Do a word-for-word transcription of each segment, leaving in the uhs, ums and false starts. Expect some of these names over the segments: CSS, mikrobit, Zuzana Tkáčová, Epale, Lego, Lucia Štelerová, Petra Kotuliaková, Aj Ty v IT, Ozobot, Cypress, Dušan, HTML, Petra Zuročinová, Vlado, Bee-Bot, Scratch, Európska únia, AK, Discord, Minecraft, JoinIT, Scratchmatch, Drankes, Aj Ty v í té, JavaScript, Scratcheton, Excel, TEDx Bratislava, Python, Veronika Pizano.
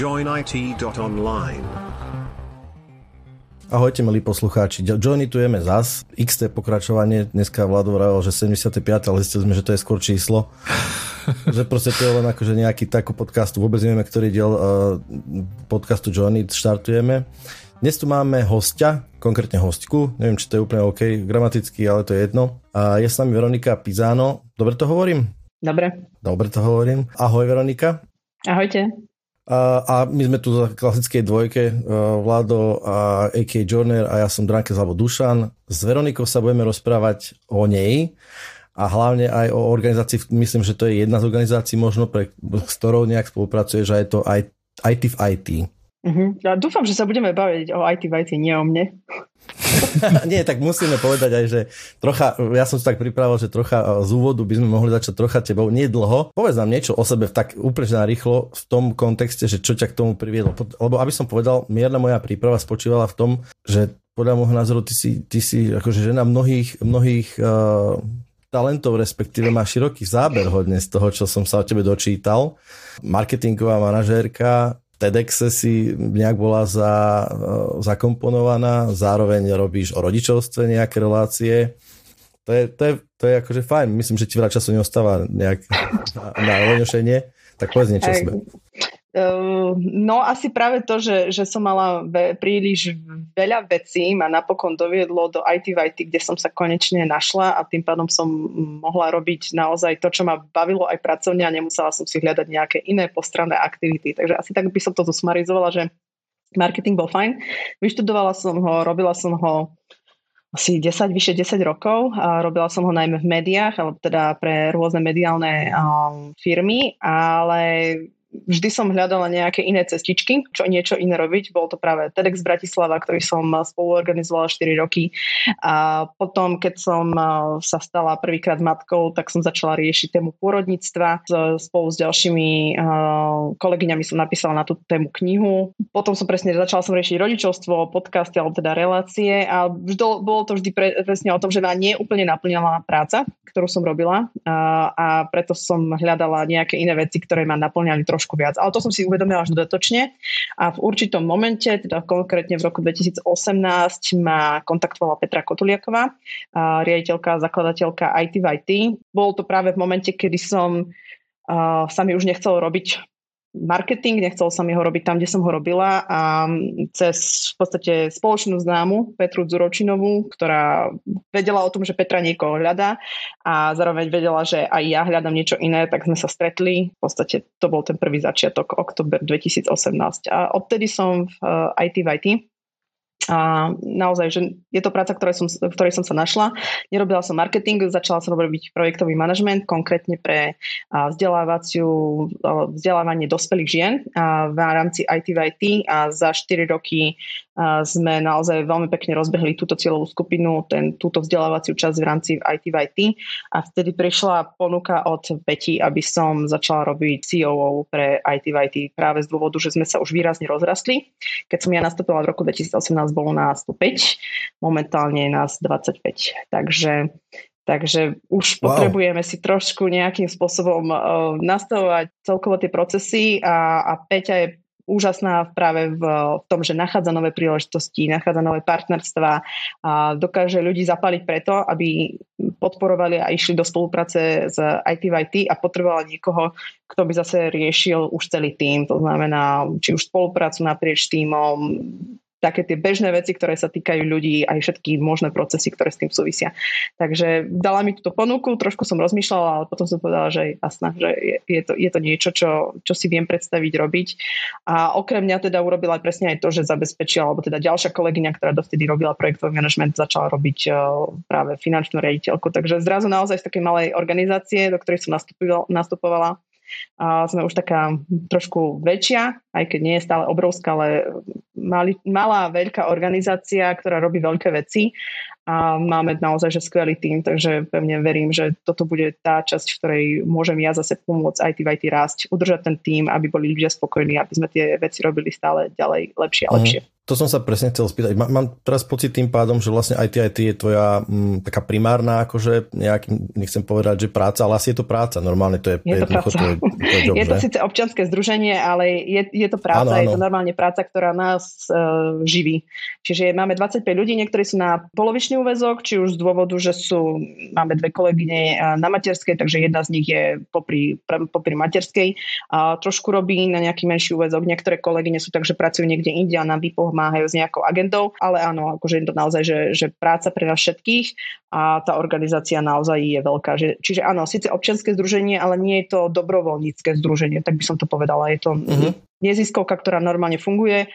join it dot online. Ahojte, milí poslucháči, joinitujeme zas. iks té pokračovanie, dneska Vlado vravel, že sedemdesiatpäť, ale zistili sme, že to je skôr číslo. Že proste to je len akože nejaký takú podcastu, vôbec nevieme, ktorý diel uh, podcastu JoinIT štartujeme. Dnes tu máme hostia, konkrétne hostku, neviem, či to je úplne OK gramaticky, ale to je jedno. A je s nami Veronika Pizano. Dobre to hovorím? Dobre. Dobre to hovorím. Ahoj, Veronika. Ahojte. A, a my sme tu v klasickej dvojke, Vlado a á ká Joiner a ja som Drankes alebo Dušan. S Veronikou sa budeme rozprávať o nej a hlavne aj o organizácii, myslím, že to je jedna z organizácií možno, pre, s ktorou nejak spolupracuješ a je to Aj Ty v í té. Uh-huh. Ja dúfam, že sa budeme baviť o Aj Ty v í té, nie o mne. Nie, tak musíme povedať aj, že trocha, ja som si tak pripravil, že trocha z úvodu by sme mohli začať trocha tebou, nie dlho. Povedz nám niečo o sebe tak úplne rýchlo v tom kontexte, že čo ťa k tomu priviedlo. Lebo aby som povedal, mierna moja príprava spočívala v tom, že podľa môjho názoru ty si, ty si akože žena mnohých, mnohých uh, talentov, respektíve má široký záber hodne z toho, čo som sa o tebe dočítal. Marketingová manažérka, TEDxe si nejak bola za, zakomponovaná, zároveň robíš o rodičovstve nejaké relácie. To je, to je, to je akože fajn. Myslím, že ti veľa času neostáva nejak na, na leňošenie. Tak povedz niečo o sebe. No asi práve to, že, že som mala ve, príliš veľa vecí ma napokon doviedlo do Aj Ty v í té, kde som sa konečne našla a tým pádom som mohla robiť naozaj to, čo ma bavilo aj pracovne a nemusela som si hľadať nejaké iné postranné aktivity, takže asi tak by som to zosumarizovala, že marketing bol fajn, vyštudovala som ho, robila som ho asi desať, vyše desať rokov. A robila som ho najmä v médiách, alebo teda pre rôzne mediálne um, firmy, ale vždy som hľadala nejaké iné cestičky, čo niečo iné robiť. Bol to práve TEDx Bratislava, ktorý som spoluorganizovala štyri roky. A potom, keď som sa stala prvýkrát matkou, tak som začala riešiť tému pôrodníctva. Spolu s ďalšími kolegyňami som napísala na tú tému knihu. Potom som presne začala som riešiť rodičovstvo, podcasty alebo teda relácie. A vždy, bolo to vždy presne o tom, že ma neúplne naplňala práca, ktorú som robila. A preto som hľadala nejaké iné veci, ktoré ma naplňali trošku trošku viac. Ale to som si uvedomila až dodatočne a v určitom momente, teda konkrétne v roku dvetisíc osemnásť ma kontaktovala Petra Kotuliaková, riaditeľka, zakladateľka Aj Ty v í té. Bolo to práve v momente, kedy som uh, sa mi už nechcelo robiť marketing, nechcelo sa mi ho robiť tam, kde som ho robila a cez v podstate spoločnú známu Petru Zuročinovú, ktorá vedela o tom, že Petra niekoho hľadá a zároveň vedela, že aj ja hľadám niečo iné, tak sme sa stretli. V podstate to bol ten prvý začiatok, október dvetisíc osemnásť a odtedy som v Aj Ty v í té. A naozaj, že je to práca, ktorej som, ktorej som sa našla. Nerobila som marketing, začala som robiť projektový manažment, konkrétne pre vzdelávaciu, vzdelávanie dospelých žien v rámci Aj Ty v í té a za štyri roky sme naozaj veľmi pekne rozbehli túto cieľovú skupinu, ten, túto vzdelávaciu časť v rámci Aj Ty v í té a vtedy prišla ponuka od Peti, aby som začala robiť sí í ó pre Aj Ty v í té práve z dôvodu, že sme sa už výrazne rozrastli. Keď som ja nastúpila v roku dvetisíc osemnásť, bolo nás sto päť, momentálne je nás dvadsaťpäť. Takže, takže už wow. Potrebujeme si trošku nejakým spôsobom uh, nastavovať celkovo tie procesy a, a Peťa je úžasná práve v, v tom, že nachádza nové príležitosti, nachádza nové partnerstva a dokáže ľudí zapáliť preto, aby podporovali a išli do spolupráce s Aj Ty v í té a potrebovala niekoho, kto by zase riešil už celý tím, to znamená či už spoluprácu naprieč tímom, také tie bežné veci, ktoré sa týkajú ľudí, aj všetky možné procesy, ktoré s tým súvisia. Takže dala mi túto ponuku, trošku som rozmýšľala, ale potom som povedala, že jasná, že je to, je to niečo, čo, čo si viem predstaviť robiť. A okrem mňa teda urobila presne aj to, že zabezpečila, alebo teda ďalšia kolegyňa, ktorá dovtedy robila projektový manažment, začala robiť práve finančnú riaditeľku. Takže zrazu naozaj z takej malej organizácie, do ktorej som nastupovala, a sme už taká trošku väčšia, aj keď nie je stále obrovská, ale mali, malá, veľká organizácia, ktorá robí veľké veci a máme naozaj že skvelý tím, takže pevne verím, že toto bude tá časť, v ktorej môžem ja zase pomôcť Aj Ty v í té rásť, udržať ten tím, aby boli ľudia spokojní, aby sme tie veci robili stále ďalej lepšie a lepšie. to som sa presne chcel spýtať. Mám teraz pocit tým pádom, že vlastne aj ty, aj ty je tvoja m, taká primárna, akože nejaký, nechcem povedať, že práca, ale asi je to práca. Normálne to je... Je to práca. To je, to je, job, je to síce občianske združenie, ale je, je to práca, áno, áno. Je to normálne práca, ktorá nás uh, živí. Čiže máme dvadsaťpäť ľudí, niektorí sú na polovičný úväzok, či už z dôvodu, že sú, máme dve kolegyne na materskej, takže jedna z nich je popri, popri materskej. Uh, trošku robí na nejaký menší úväzok. Niektoré kolegyne sú tak, že pracujú niekde inde a nám vypomáhajú s nejakou agendou, ale áno, akože je to naozaj, že, že práca pre nás všetkých a tá organizácia naozaj je veľká. Že, čiže áno, síce občianske združenie, ale nie je to dobrovoľnícke združenie, tak by som to povedala. Je to mm-hmm. neziskovka, ktorá normálne funguje.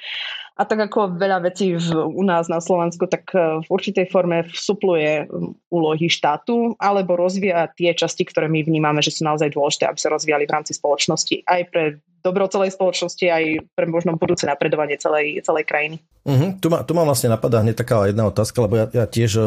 A tak ako veľa vecí v, u nás na Slovensku, tak v určitej forme vsupluje úlohy štátu alebo rozvíja tie časti, ktoré my vnímame, že sú naozaj dôležité, aby sa rozvíjali v rámci spoločnosti. Aj pre dobro celej spoločnosti, aj pre možno budúce napredovanie celej, celej krajiny. Uh-huh. Tu, ma, tu ma vlastne napadá hneď taká jedna otázka, lebo ja, ja tiež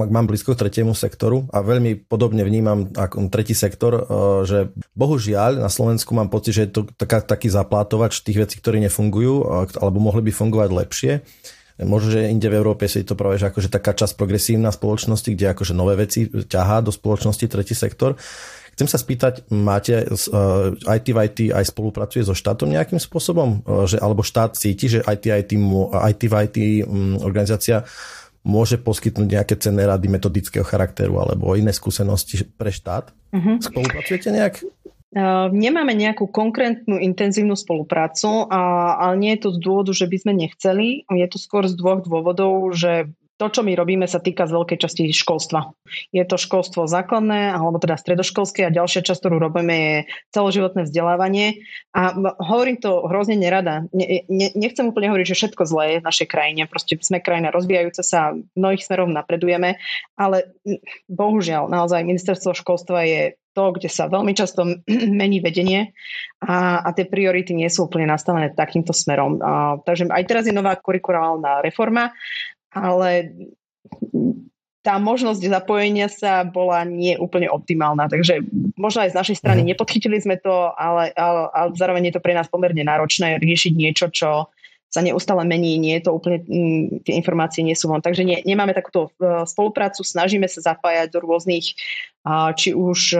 mám blízko k tretiemu sektoru a veľmi podobne vnímam ako tretí sektor, že bohužiaľ na Slovensku mám pocit, že je to taká, taký zaplátovač tých vecí, ktoré nefungujú alebo mohli by fungovať lepšie. Možno, že inde v Európe si to práve, že akože taká časť progresívna spoločnosti, kde akože nové veci ťahá do spoločnosti tretí sektor. Chcem sa spýtať, máte aj ty v í té aj spolupracuje so štátom nejakým spôsobom? Že, alebo štát cíti, že aj ty v í té organizácia môže poskytnúť nejaké cenné rady metodického charakteru alebo iné skúsenosti pre štát? Uh-huh. Spolupracujete nejak? Uh, nemáme nejakú konkrétnu intenzívnu spoluprácu, a, ale nie je to z dôvodu, že by sme nechceli. Je to skôr z dvoch dôvodov, že to, čo my robíme, sa týka z veľkej časti školstva. Je to školstvo základné, alebo teda stredoškolské, a ďalšia časť, ktorú robíme, je celoživotné vzdelávanie. A hovorím to hrozne nerada. Ne, ne, nechcem úplne hovoriť, že všetko zlé je v našej krajine. Proste sme krajina rozvíjajúca sa, v mnohých smeroch napredujeme, ale bohužiaľ, naozaj ministerstvo školstva je to, kde sa veľmi často mení vedenie a, a tie priority nie sú úplne nastavené takýmto smerom. A, takže aj teraz je nová kurikulárna reforma, ale tá možnosť zapojenia sa bola nie úplne optimálna. Takže možno aj z našej strany nepodchytili sme to, ale, ale, ale zároveň je to pre nás pomerne náročné riešiť niečo, čo sa neustále mení, nie je to úplne, m, tie informácie nie sú von. Takže nie, nemáme takúto spoluprácu, snažíme sa zapájať do rôznych, či už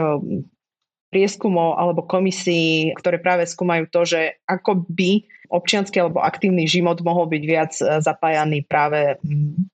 prieskumov alebo komisií, ktoré práve skúmajú to, že ako by občiansky alebo aktívny život mohol byť viac zapájaný práve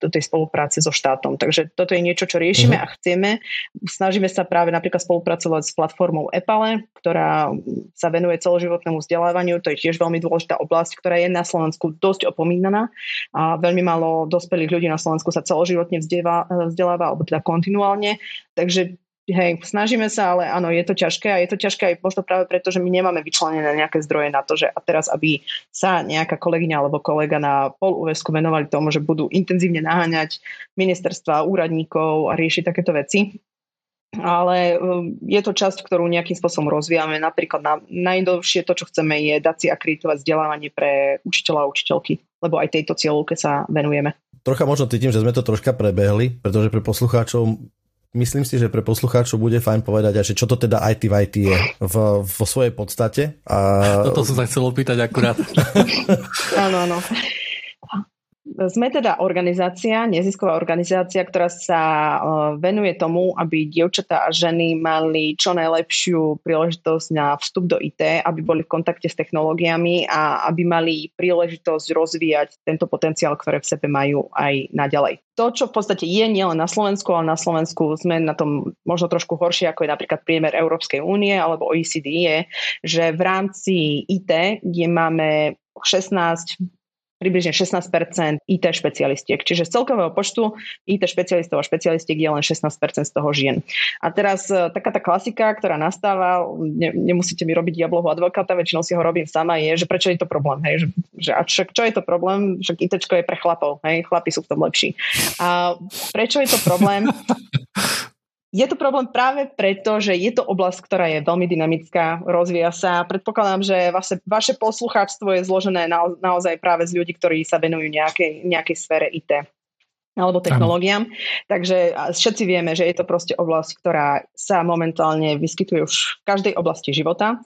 do tej spolupráce so štátom. Takže toto je niečo, čo riešime a chceme. Snažíme sa práve napríklad spolupracovať s platformou Epale, ktorá sa venuje celoživotnému vzdelávaniu. To je tiež veľmi dôležitá oblasť, ktorá je na Slovensku dosť opomínaná. A veľmi málo dospelých ľudí na Slovensku sa celoživotne vzdeláva, alebo teda kontinuálne. Takže hej, snažíme sa, ale áno, je to ťažké a je to ťažké aj možno práve preto, že my nemáme vyčlenené nejaké zdroje na to, že a teraz, aby sa nejaká kolegyňa alebo kolega na polúväzku venovali tomu, že budú intenzívne naháňať ministerstva, úradníkov a riešiť takéto veci. Ale je to časť, ktorú nejakým spôsobom rozvíjame. Napríklad na, najdlhšie to, čo chceme, je dať si akreditovať vzdelávanie pre učiteľa a učiteľky, lebo aj tejto cieľovke sa venujeme. Trocha možno cítim, že sme to troška prebehli, pretože pre poslucháčov myslím si, že pre poslucháčov bude fajn povedať aj, že čo to teda í té v í té je vo, vo svojej podstate. A... Toto som sa chcel opýtať akurát. Áno, áno. Sme teda organizácia, nezisková organizácia, ktorá sa venuje tomu, aby dievčatá a ženy mali čo najlepšiu príležitosť na vstup do í té, aby boli v kontakte s technológiami a aby mali príležitosť rozvíjať tento potenciál, ktoré v sebe majú aj naďalej. To, čo v podstate je nielen na Slovensku, ale na Slovensku sme na tom možno trošku horšie, ako je napríklad priemer Európskej únie alebo ó é cé dé, je, že v rámci í té, kde máme šestnásť približne šestnásť percent í té špecialistiek. Čiže z celkového počtu í té špecialistov a špecialistiek je len šestnásť percent z toho žien. A teraz taká tá klasika, ktorá nastáva, ne, nemusíte mi robiť diablovho advokáta, väčšinou si ho robím sama, je, že prečo je to problém? Hej? Že, že, a čo, čo je to problém? Však í téčko je pre chlapov. Hej? Chlapi sú v tom lepší. A prečo je to problém? Je to problém práve preto, že je to oblasť, ktorá je veľmi dynamická, rozvíja sa. Predpokladám, že vaše, vaše poslucháčstvo je zložené na, naozaj práve z ľudí, ktorí sa venujú nejakej, nejakej sfére í té alebo technológiám. Takže všetci vieme, že je to proste oblasť, ktorá sa momentálne vyskytuje už v každej oblasti života.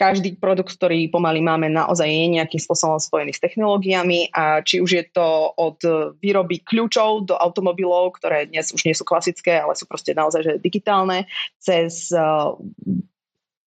Každý produkt, ktorý pomaly máme, naozaj je nejakým spôsobom spojený s technológiami, a či už je to od výroby kľúčov do automobilov, ktoré dnes už nie sú klasické, ale sú proste naozaj že digitálne, cez uh,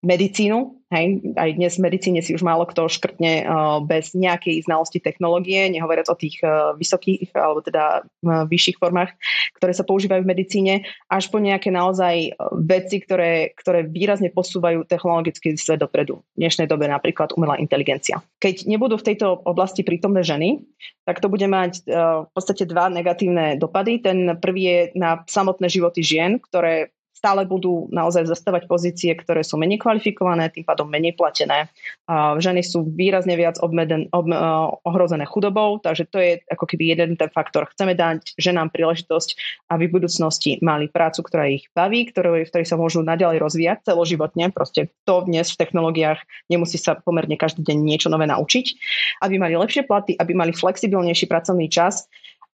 medicínu. Hej. Aj dnes v medicíne si už málo kto škrtne bez nejakej znalosti technológie, nehovoriac o tých vysokých alebo teda vyšších formách, ktoré sa používajú v medicíne, až po nejaké naozaj veci, ktoré, ktoré výrazne posúvajú technologický svet dopredu. V dnešnej dobe napríklad umelá inteligencia. Keď nebudú v tejto oblasti prítomné ženy, tak to bude mať v podstate dva negatívne dopady. Ten prvý je na samotné životy žien, ktoré stále budú naozaj zastávať pozície, ktoré sú menej kvalifikované, tým pádom menej platené. Ženy sú výrazne viac obmeden, ob, ohrozené chudobou, takže to je ako keby jeden ten faktor. Chceme dať ženám príležitosť, aby v budúcnosti mali prácu, ktorá ich baví, ktoré, v ktorej sa môžu naďalej rozvíjať celoživotne. Proste to dnes v technológiách nemusí sa pomerne každý deň niečo nové naučiť. Aby mali lepšie platy, aby mali flexibilnejší pracovný čas.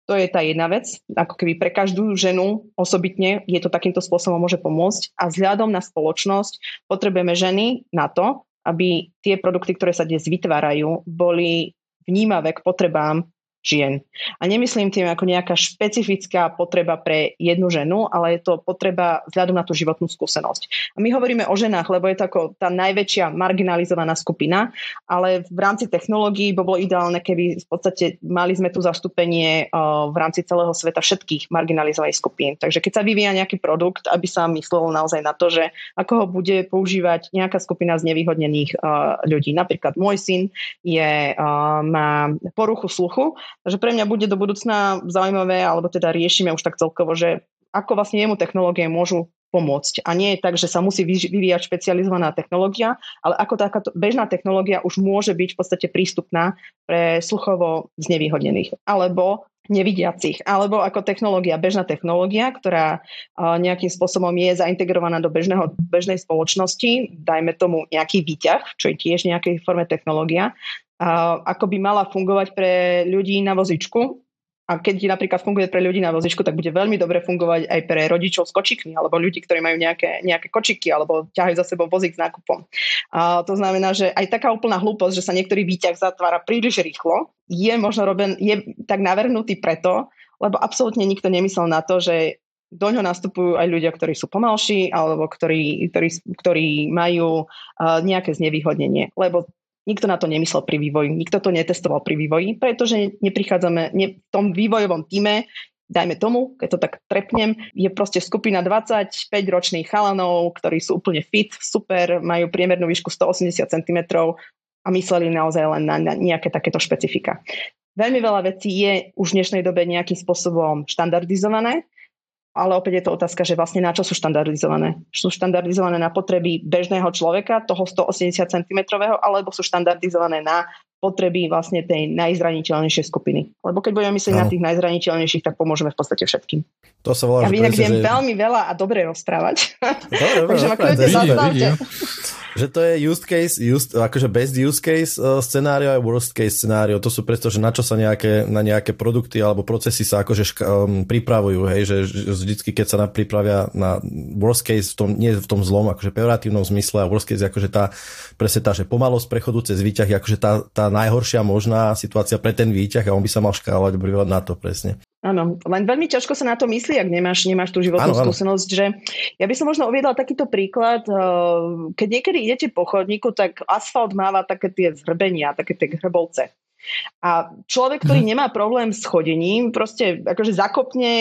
To je tá jedna vec, ako keby pre každú ženu osobitne je to takýmto spôsobom môže pomôcť, a vzhľadom na spoločnosť potrebujeme ženy na to, aby tie produkty, ktoré sa dnes vytvárajú, boli vnímavé k potrebám žien. A nemyslím tým ako nejaká špecifická potreba pre jednu ženu, ale je to potreba vzhľadom na tú životnú skúsenosť. A my hovoríme o ženách, lebo je to ako tá najväčšia marginalizovaná skupina, ale v rámci technológií by bolo ideálne, keby v podstate mali sme tu zastúpenie v rámci celého sveta všetkých marginalizovaných skupín. Takže keď sa vyvíja nejaký produkt, aby sa myslelo naozaj na to, že ako ho bude používať nejaká skupina znevýhodnených ľudí. Napríklad môj syn je, má poruchu sluchu. Takže pre mňa bude do budúcna zaujímavé, alebo teda riešime už tak celkovo, že ako vlastne jemu technológie môžu pomôcť. A nie je tak, že sa musí vyvíjať špecializovaná technológia, ale ako taká bežná technológia už môže byť v podstate prístupná pre sluchovo znevýhodnených alebo nevidiacich. Alebo ako technológia, bežná technológia, ktorá nejakým spôsobom je zaintegrovaná do bežného, bežnej spoločnosti, dajme tomu nejaký výťah, čo je tiež nejakej forme technológia, a ako by mala fungovať pre ľudí na vozičku. A keď napríklad funguje pre ľudí na vozičku, tak bude veľmi dobre fungovať aj pre rodičov s kočikmi alebo ľudí, ktorí majú nejaké, nejaké kočiky alebo ťahajú za sebou vozík s nákupom. A to znamená, že aj taká úplná hlúposť, že sa niektorý výťah zatvára príliš rýchlo, je možno roben, je tak navrhnutý preto, lebo absolútne nikto nemyslel na to, že do ňoho nastupujú aj ľudia, ktorí sú pomalší alebo ktorí, ktorí, ktorí majú nejaké znevýhodnenie. Lebo nikto na to nemyslel pri vývoji, nikto to netestoval pri vývoji, pretože neprichádzame ne, v tom vývojovom týme, dajme tomu, keď to tak trepnem, je proste skupina dvadsaťpäťročných chalanov, ktorí sú úplne fit, super, majú priemernú výšku stoosemdesiat centimetrov a mysleli naozaj len na, na nejaké takéto špecifika. Veľmi veľa vecí je už v dnešnej dobe nejakým spôsobom štandardizované, ale opäť je to otázka, že vlastne na čo sú štandardizované. Sú štandardizované na potreby bežného človeka, toho stoosemdesiat centimetrového, alebo sú štandardizované na potreby vlastne tej najzraniteľnejšej skupiny. Lebo keď budeme myslieť no. na tých najzraniteľnejších, tak pomôžeme v podstate všetkým. To sa volá, ja viem že... veľmi veľa a dobre rozprávať. Dobre, dobre, rozprávať. Vidím, že to je use case, use, akože best use case scenario a worst case scenario. To sú preto, že na čo sa nejaké, na nejaké produkty alebo procesy sa akože šk- um, pripravujú. Hej? Že vždycky, keď sa na pripravia na worst case, v tom, nie v tom zlom, akože pejoratívnom zmysle, a worst case je akože tá, presne tá, že pomalosť prechodu cez výťah je akože tá, tá najhoršia možná situácia pre ten výťah, a on by sa mal škálovať príklad na to presne. Áno, len veľmi ťažko sa na to myslí, ak nemáš, nemáš tú životnú áno, skúsenosť, áno. Že ja by som možno uviedla takýto príklad, keď niekedy idete po chodníku, tak asfalt máva také tie zhrbenia, také tie hrbolce. A človek, ktorý nemá problém s chodením, proste akože zakopne,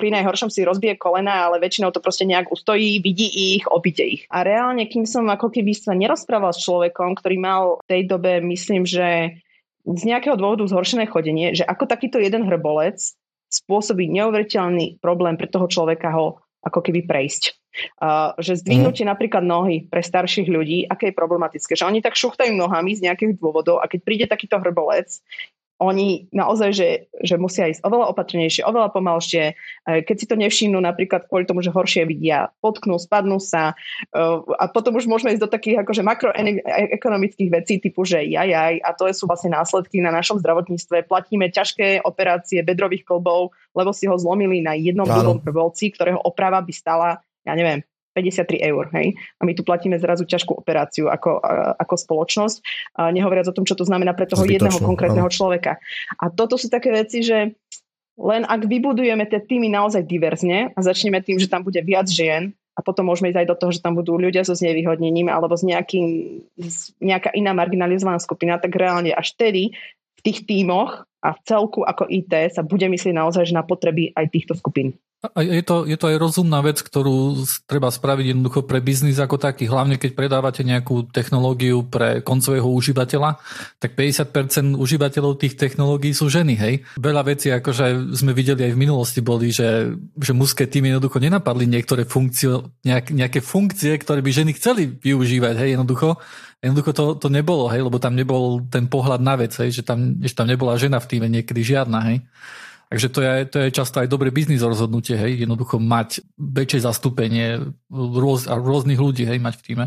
pri najhoršom si rozbije kolena, ale väčšinou to proste nejak ustojí, vidí ich, obíde ich. A reálne, kým som ako keby sa nerozprával s človekom, ktorý mal v tej dobe, myslím, že z nejakého dôvodu zhoršené chodenie, že ako takýto jeden hrbolec spôsobí neuveriteľný problém pre toho človeka ho ako keby prejsť. Uh, že zdvihnutie mm. napríklad nohy pre starších ľudí, aké je problematické, že oni tak šuchtajú nohami z nejakých dôvodov, a keď príde takýto hrbolec, oni naozaj, že, že musia ísť oveľa opatrnejšie, oveľa pomalšie, keď si to nevšimnú napríklad kvôli tomu, že horšie vidia, potknú, spadnú sa, uh, a potom už môžeme ísť do takých akože makroekonomických vecí typu, že jajaj, a to sú vlastne následky na našom zdravotníctve, platíme ťažké operácie bedrových kolbov, lebo si ho zlomili na jednom blbom hrbolci, ktorého oprava by stala, ja neviem, päťdesiattri eur, hej? A my tu platíme zrazu ťažkú operáciu ako, ako spoločnosť, nehovoriac o tom, čo to znamená pre toho Zbytočno, jedného konkrétneho ale... človeka. A toto sú také veci, že len ak vybudujeme tie týmy naozaj diverzne a začneme tým, že tam bude viac žien, a potom môžeme ísť aj do toho, že tam budú ľudia so znevýhodnením alebo z nejakým, z nejaká iná marginalizovaná skupina, tak reálne až tedy v tých tímoch a v celku ako í té sa bude myslieť naozaj že na potreby aj týchto skupín. A je to, je to aj rozumná vec, ktorú treba spraviť jednoducho pre biznis ako taký, hlavne keď predávate nejakú technológiu pre koncového užívateľa, tak päťdesiat percent užívateľov tých technológií sú ženy, hej. Veľa vecí, akože sme videli aj v minulosti boli, že, že mužské týmy jednoducho nenapadli niektoré funkcie, nejak, nejaké funkcie, ktoré by ženy chceli využívať, hej, jednoducho. Jednoducho to, to nebolo, hej, lebo tam nebol ten pohľad na vec, hej, že tam, že tam nebola žena v týme, niekedy žiadna, hej. Takže to je, to je často aj dobré biznis rozhodnutie, hej, jednoducho mať väčšie zastúpenie rôz, rôznych ľudí, hej, mať v týme.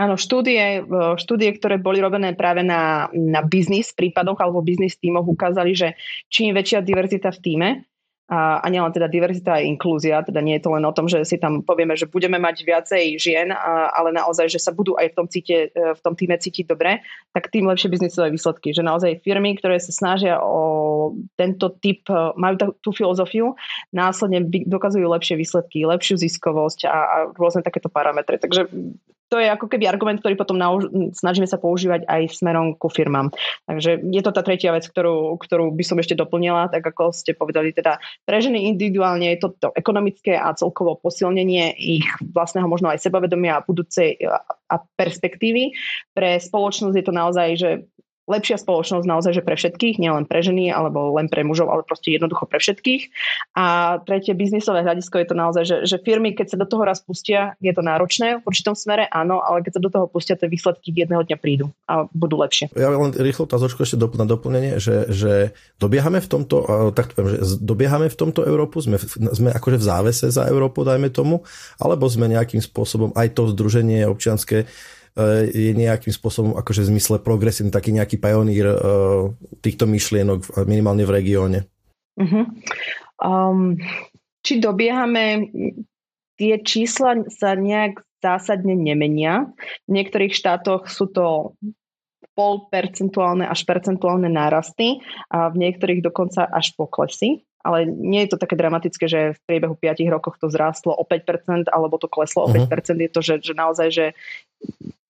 Áno, štúdie, štúdie, ktoré boli robené práve na, na biznis prípadoch alebo biznis tímoch ukázali, že čím väčšia diverzita v tíme, a, a nielen teda diverzita a inklúzia, teda nie je to len o tom, že si tam povieme, že budeme mať viacej žien, a, ale naozaj, že sa budú aj v tom, cíte, v tom tíme cítiť dobre, tak tým lepšie biznisové výsledky. Že naozaj firmy, ktoré sa snažia o tento typ, majú tú filozofiu, následne dokazujú lepšie výsledky, lepšiu ziskovosť a, a rôzne takéto parametre. Takže to je ako keby argument, ktorý potom nauž- snažíme sa používať aj smerom ku firmám. Takže je to tá tretia vec, ktorú, ktorú by som ešte doplnila, tak ako ste povedali, teda pre ženy individuálne je to, to ekonomické a celkovo posilnenie ich vlastného možno aj sebavedomia a budúcej a, a perspektívy. Pre spoločnosť je to naozaj, že lepšia spoločnosť naozaj, že pre všetkých, nielen pre ženy, alebo len pre mužov, ale proste jednoducho pre všetkých. A tretie biznisové hľadisko je to naozaj, že, že firmy, keď sa do toho raz pustia, je to náročné v určitom smere, áno, ale keď sa do toho pustia, tie výsledky jedného dňa prídu a budú lepšie. Ja len rýchlo tázočku ešte na doplnenie, že, že dobiehame v tomto, tak to poviem, že dobiehame v tomto Európu, sme, sme akože v závese za Európu, dajme tomu, alebo sme nejakým spôsobom aj to združenie občianske je nejakým spôsobom akože v zmysle progresívny, taký nejaký pionír uh, týchto myšlienok minimálne v regióne. Uh-huh. Um, či dobiehame, tie čísla sa nejak zásadne nemenia. V niektorých štátoch sú to polpercentuálne až percentuálne nárasty a v niektorých dokonca až poklesy. Ale nie je to také dramatické, že v priebehu piatich rokov to zrástlo o päť percent alebo to kleslo o päť percent. Uh-huh. Je to, že, že naozaj, že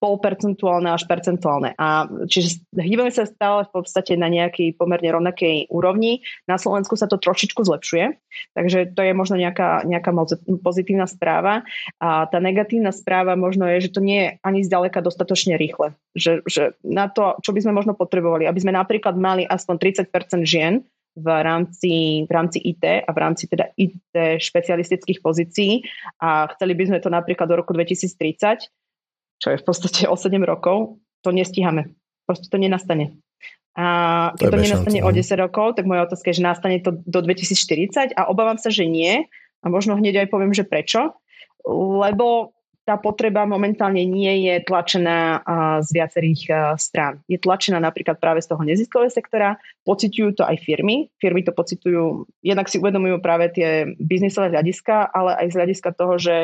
polpercentuálne až percentuálne. A čiže hýbeme sa stále v podstate na nejakej pomerne rovnakej úrovni. Na Slovensku sa to trošičku zlepšuje, takže to je možno nejaká, nejaká pozitívna správa. A tá negatívna správa možno je, že to nie je ani zďaleka dostatočne rýchle. Že, že na to, čo by sme možno potrebovali, aby sme napríklad mali aspoň tridsať percent žien v rámci, v rámci í té a v rámci teda í té špecialistických pozícií a chceli by sme to napríklad do roku dvetisíctridsať, čo je v podstate o sedem rokov, to nestíhame. Proste to nenastane. A keď to, to nenastane šanc, o desať rokov, tak moja otázka je, že nastane to do dvetisícštyridsať a obávam sa, že nie. A možno hneď aj poviem, že prečo. Lebo tá potreba momentálne nie je tlačená z viacerých strán. Je tlačená napríklad práve z toho neziskového sektora, pociťujú to aj firmy. Firmy to pociťujú, jednak si uvedomujú práve tie biznisové hľadiska, ale aj z hľadiska toho, že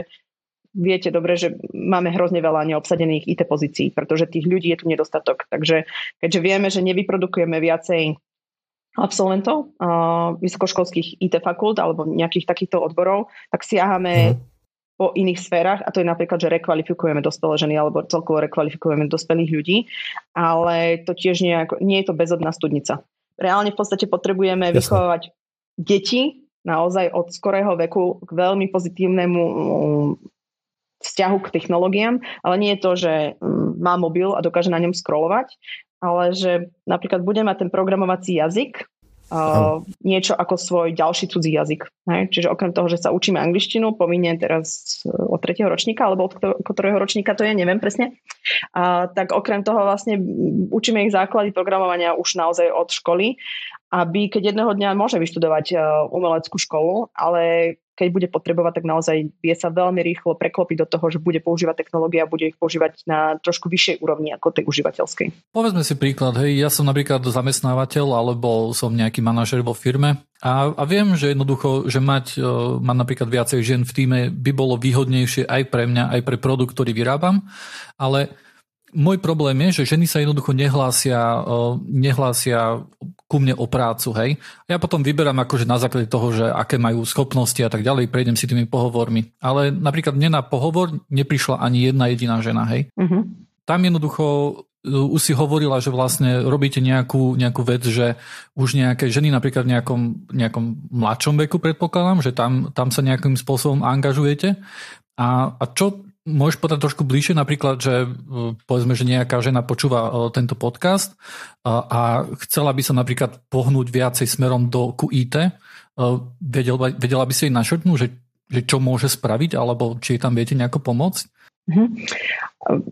viete dobre, že máme hrozne veľa neobsadených í té pozícií, pretože tých ľudí je tu nedostatok. Takže keďže vieme, že nevyprodukujeme viacej absolventov vysokoškolských í té fakult alebo nejakých takýchto odborov, tak siahame mm. po iných sférach, a to je napríklad, že rekvalifikujeme dospelé ženy, alebo celkovo rekvalifikujeme dospelých ľudí, ale to tiež nejako, nie je to bezodná studnica. Reálne v podstate potrebujeme Jasne. vychovávať deti naozaj od skorého veku k veľmi pozitívnemu vzťahu k technológiám, ale nie je to, že má mobil a dokáže na ňom scrollovať, ale že napríklad bude mať ten programovací jazyk, Uh, niečo ako svoj ďalší cudzí jazyk. Hej? Čiže okrem toho, že sa učíme angličtinu, povinne teraz od tretieho ročníka, alebo od ktorého ročníka, to je, neviem presne, uh, tak okrem toho vlastne učíme ich základy programovania už naozaj od školy, aby keď jedného dňa môže vyštudovať uh, umeleckú školu, ale keď bude potrebovať, tak naozaj vie sa veľmi rýchlo preklopiť do toho, že bude používať technológie a bude ich používať na trošku vyššej úrovni ako tej užívateľskej. Povedzme si príklad, hej, ja som napríklad zamestnávateľ alebo som nejaký manažer vo firme a, a viem, že jednoducho, že mať, mať napríklad viacej žien v tíme by bolo výhodnejšie aj pre mňa, aj pre produkt, ktorý vyrábam, ale môj problém je, že ženy sa jednoducho nehlásia, nehlásia ku mne o prácu, hej. Ja potom vyberám akože na základe toho, že aké majú schopnosti a tak ďalej, prejdem si tými pohovormi. Ale napríklad mne na pohovor neprišla ani jedna jediná žena, hej. Uh-huh. Tam jednoducho už si hovorila, že vlastne robíte nejakú, nejakú vec, že už nejaké ženy napríklad v nejakom, nejakom mladšom veku, predpokladám, že tam, tam sa nejakým spôsobom angažujete. A, a čo... Môžeš potom trošku bližšie, napríklad, že povedzme, že nejaká žena počúva tento podcast a, a chcela by sa napríklad pohnúť viacej smerom do ku í té. Vedel, vedela by si jej našrtnúť, že, že čo môže spraviť, alebo či tam viete nejako pomôcť? Mm-hmm.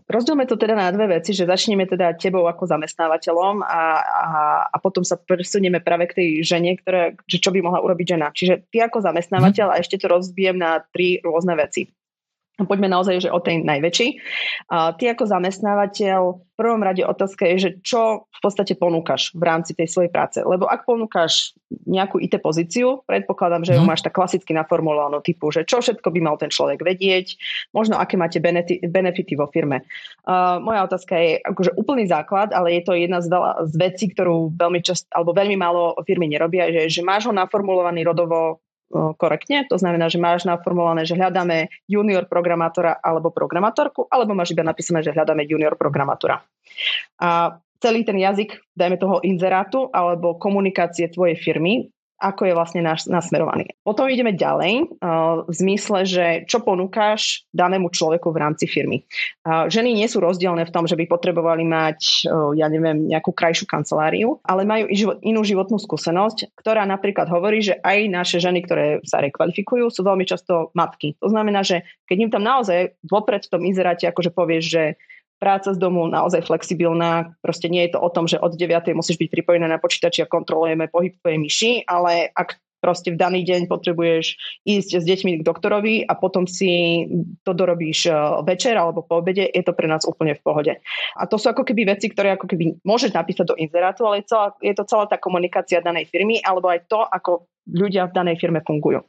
Rozdielme to teda na dve veci, že začneme teda tebou ako zamestnávateľom a, a, a potom sa presunieme práve k tej žene, ktoré, čo by mohla urobiť žena. Čiže ty ako zamestnávateľ mm-hmm. a ešte to rozbijem na tri rôzne veci. Poďme naozaj, že o tej najväčší. A ty ako zamestnávateľ, v prvom rade otázka je, že čo v podstate ponúkaš v rámci tej svojej práce. Lebo ak ponúkaš nejakú í té pozíciu, predpokladám, že ju máš tak klasicky naformulovanú typu, že čo všetko by mal ten človek vedieť, možno aké máte benefity, benefity vo firme. Uh, moja otázka je akože úplný základ, ale je to jedna z, veľa, z vecí, ktorú veľmi často, alebo veľmi málo firmy nerobia, že, že máš ho naformulovaný rodovo korektne, to znamená, že máš naformulované, že hľadáme junior programátora alebo programátorku, alebo máš iba napísané, že hľadáme junior programátora. A celý ten jazyk, dajme toho inzerátu, alebo komunikácie tvojej firmy, ako je vlastne nasmerovaný. Potom ideme ďalej v zmysle, že čo ponúkaš danému človeku v rámci firmy. Ženy nie sú rozdielne v tom, že by potrebovali mať, ja neviem, nejakú krajšiu kanceláriu, ale majú inú životnú skúsenosť, ktorá napríklad hovorí, že aj naše ženy, ktoré sa rekvalifikujú, sú veľmi často matky. To znamená, že keď im tam naozaj vopred v tom inzeráte akože povieš, že práca z domu naozaj flexibilná, proste nie je to o tom, že od deviatej musíš byť pripojená na počítači a kontrolujeme pohyb tvojej myši, ale ak proste v daný deň potrebuješ ísť s deťmi k doktorovi a potom si to dorobíš večer alebo po obede, je to pre nás úplne v pohode. A to sú ako keby veci, ktoré ako keby môžeš napísať do inzerátu, ale je to celá tá komunikácia danej firmy alebo aj to, ako ľudia v danej firme fungujú.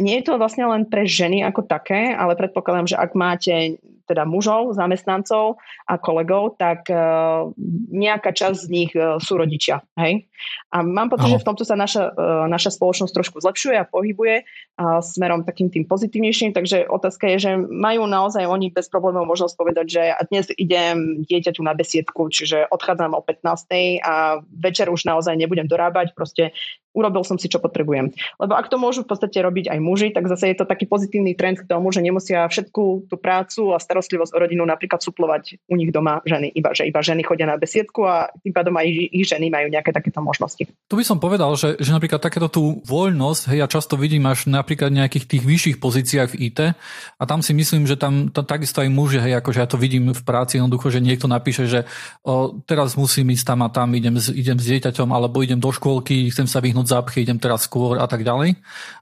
Nie je to vlastne len pre ženy ako také, ale predpokladám, že ak máte teda mužov, zamestnancov a kolegov, tak uh, nejaká časť z nich uh, sú rodičia. Hej? A mám pocit, že v tomto sa naša, uh, naša spoločnosť trošku zlepšuje a pohybuje uh, smerom takým tým pozitívnejším, takže otázka je, že majú naozaj oni bez problémov možnosť povedať, že dnes idem dieťaťu na besiedku, čiže odchádzam o pätnástej a večer už naozaj nebudem dorábať, proste urobil som si, čo potrebujem. Lebo ak to môžu v podstate robiť aj muži, tak zase je to taký pozitívny trend k tomu, že nemusia všetku tú prácu a starostlivosť o rodinu napríklad suplovať u nich doma ženy, iba že iba ženy chodia na besiedku a tým pádom aj ich ženy majú nejaké takéto možnosti. Tu by som povedal, že, že napríklad takéto tú voľnosť, hej, ja často vidím až napríklad nejakých tých vyšších pozíciách v í té a tam si myslím, že tam to, takisto aj muži, hej, akože ja to vidím v práci jednoducho, že niekto napíše, že o, teraz musím ísť tam a tam, idem, idem s dieťaťom alebo idem do škôlky, chcem sa vyhnúť zápchy, idem teraz skôr a tak ďalej.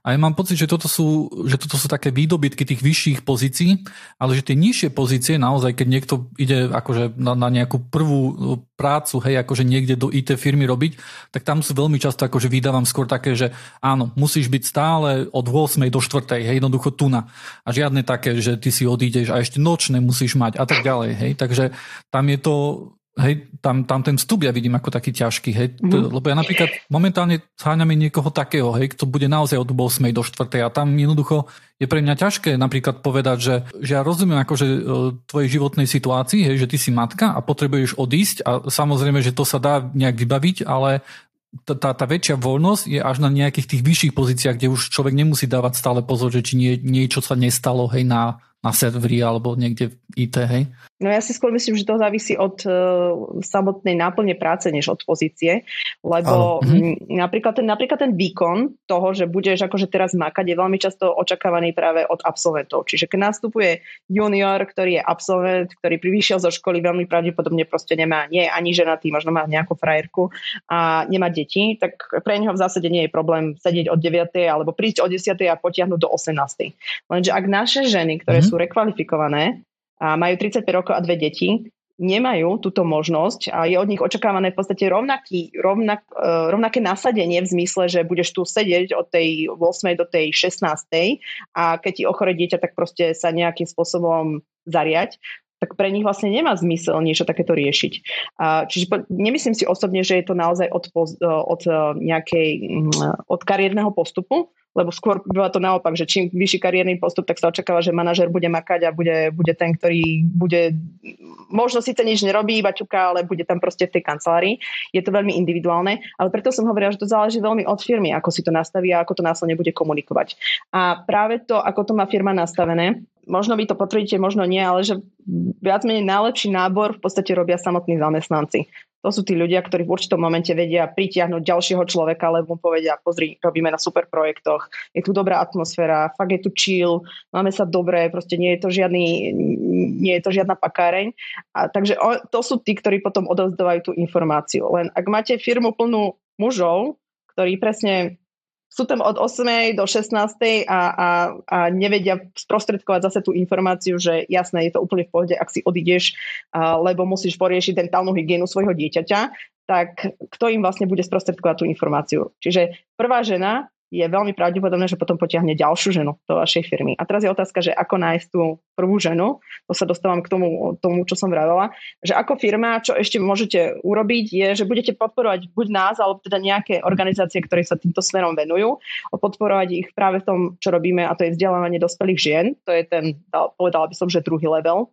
A ja mám pocit, že toto sú, že toto sú také výdobytky tých vyšších pozícií, ale že tie nižšie pozície, naozaj, keď niekto ide akože na, na nejakú prvú prácu, hej, akože niekde do í té firmy robiť, tak tam sú veľmi často, akože vydávam skôr také, že áno, musíš byť stále od ôsmej do štvrtej, hej, jednoducho tuna. A žiadne také, že ty si odídeš a ešte nočné musíš mať a tak ďalej, hej. Takže tam je to... Hej, tam, tam ten vstup ja vidím ako taký ťažký, hej, mm. lebo ja napríklad momentálne zháňame niekoho takého, hej, kto bude naozaj od ôsmej do štvrtej a tam jednoducho je pre mňa ťažké napríklad povedať, že, že ja rozumiem akože tvojej životnej situácii, hej, že ty si matka a potrebuješ odísť a samozrejme, že to sa dá nejak vybaviť, ale tá, tá väčšia voľnosť je až na nejakých tých vyšších pozíciách, kde už človek nemusí dávať stále pozor, že či nie, niečo sa nestalo, hej, na na serveri alebo niekde v í té, hej? No ja si skôr myslím, že to závisí od uh, samotnej náplne práce, než od pozície, lebo m, napríklad, ten, napríklad ten výkon toho, že budeš akože teraz makať, je veľmi často očakávaný práve od absolventov. Čiže keď nastupuje junior, ktorý je absolvent, ktorý privyšiel zo školy, veľmi pravdepodobne proste nemá, nie je ani ženatý, možno má nejakú frajerku a nemá deti, tak pre neho v zásade nie je problém sedieť od deviatej alebo prísť od desiatej a potiahnuť do osemnástej. Lenže ak naše ženy, ktoré mm. sú rekvalifikované, a majú tridsaťpäť rokov a dve deti, nemajú túto možnosť a je od nich očakávané v podstate rovnaký, rovnak, rovnaké nasadenie v zmysle, že budeš tu sedieť od tej ôsmej do tej šestnástej a keď ti ochorie dieťa, tak proste sa nejakým spôsobom zariať, tak pre nich vlastne nemá zmysel niečo takéto riešiť. Čiže nemyslím si osobne, že je to naozaj od, od nejakej, od kariérneho postupu, lebo skôr býva to naopak, že čím vyšší kariérny postup, tak sa očakáva, že manažer bude makať a bude, bude ten, ktorý bude, možno síce nič nerobí, iba ťuká, ale bude tam proste v tej kancelárii. Je to veľmi individuálne, ale preto som hovorila, že to záleží veľmi od firmy, ako si to nastaví a ako to následne bude komunikovať. A práve to, ako to má firma nastavené, možno vy to potvrdíte, možno nie, ale že viac menej najlepší nábor v podstate robia samotní zamestnanci. To sú tí ľudia, ktorí v určitom momente vedia pritiahnuť ďalšieho človeka, lebo mu povedia, pozri, robíme na super projektoch, je tu dobrá atmosféra, fakt je tu chill, máme sa dobre, proste nie je to žiadny, nie je to žiadna pakáreň. A takže to sú tí, ktorí potom odovzdávajú tú informáciu. Len ak máte firmu plnú mužov, ktorí presne sú tam od ôsmej do šestnástej a, a, a nevedia sprostredkovať zase tú informáciu, že jasné, je to úplne v pohode, ak si odídeš, a, lebo musíš poriešiť dentálnu hygienu svojho dieťaťa, tak kto im vlastne bude sprostredkovať tú informáciu? Čiže prvá žena je veľmi pravdepodobné, že potom potiahne ďalšiu ženu do vašej firmy. A teraz je otázka, že ako nájsť tú prvú ženu, to sa dostávam k tomu, tomu čo som vravela, že ako firma, čo ešte môžete urobiť, je, že budete podporovať buď nás, alebo teda nejaké organizácie, ktoré sa týmto smerom venujú, podporovať ich práve v tom, čo robíme, a to je vzdelávanie dospelých žien, to je ten, povedala by som, že druhý level,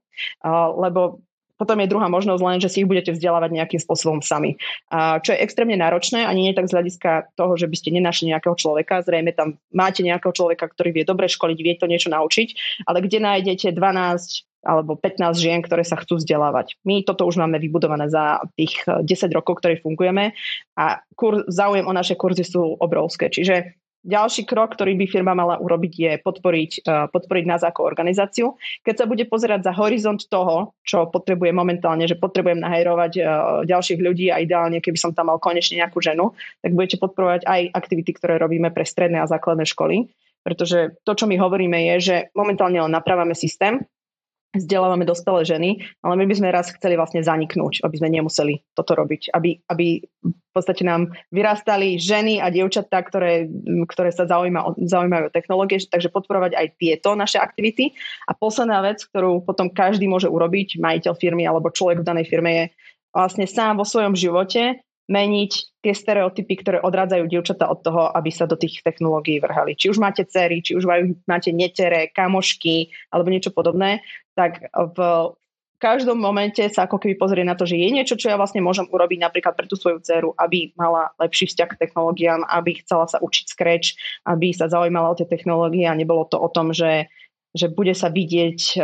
lebo potom je druhá možnosť len, že si ich budete vzdelávať nejakým spôsobom sami. A čo je extrémne náročné, ani nie tak z hľadiska toho, že by ste nenašli nejakého človeka. Zrejme tam máte nejakého človeka, ktorý vie dobre školiť, vie to niečo naučiť, ale kde nájdete dvanásť alebo pätnásť žien, ktoré sa chcú vzdelávať. My toto už máme vybudované za tých desať rokov, ktoré fungujeme, a kur, záujem o naše kurzy sú obrovské. Čiže ďalší krok, ktorý by firma mala urobiť, je podporiť, podporiť nás ako organizáciu. Keď sa bude pozerať za horizont toho, čo potrebujem momentálne, že potrebujem nahajrovať ďalších ľudí a ideálne, keby som tam mal konečne nejakú ženu, tak budete podporovať aj aktivity, ktoré robíme pre stredné a základné školy. Pretože to, čo my hovoríme, je, že momentálne len napravame systém, vzdelávame dospelé ženy, ale my by sme raz chceli vlastne zaniknúť, aby sme nemuseli toto robiť, aby, aby v podstate nám vyrastali ženy a dievčatá, ktoré, ktoré sa zaujíma, zaujímajú o technológie, takže podporovať aj tieto naše aktivity. A posledná vec, ktorú potom každý môže urobiť, majiteľ firmy alebo človek v danej firme, je vlastne sám vo svojom živote meniť tie stereotypy, ktoré odrádzajú dievčatá od toho, aby sa do tých technológií vrhali. Či už máte dcery, či už máte netere, kamošky alebo niečo podobné, tak v každom momente sa ako keby pozrie na to, že je niečo, čo ja vlastne môžem urobiť napríklad pre tú svoju dceru, aby mala lepší vzťah k technológiám, aby chcela sa učiť Scratch, aby sa zaujímala o tie technológie a nebolo to o tom, že že bude sa vidieť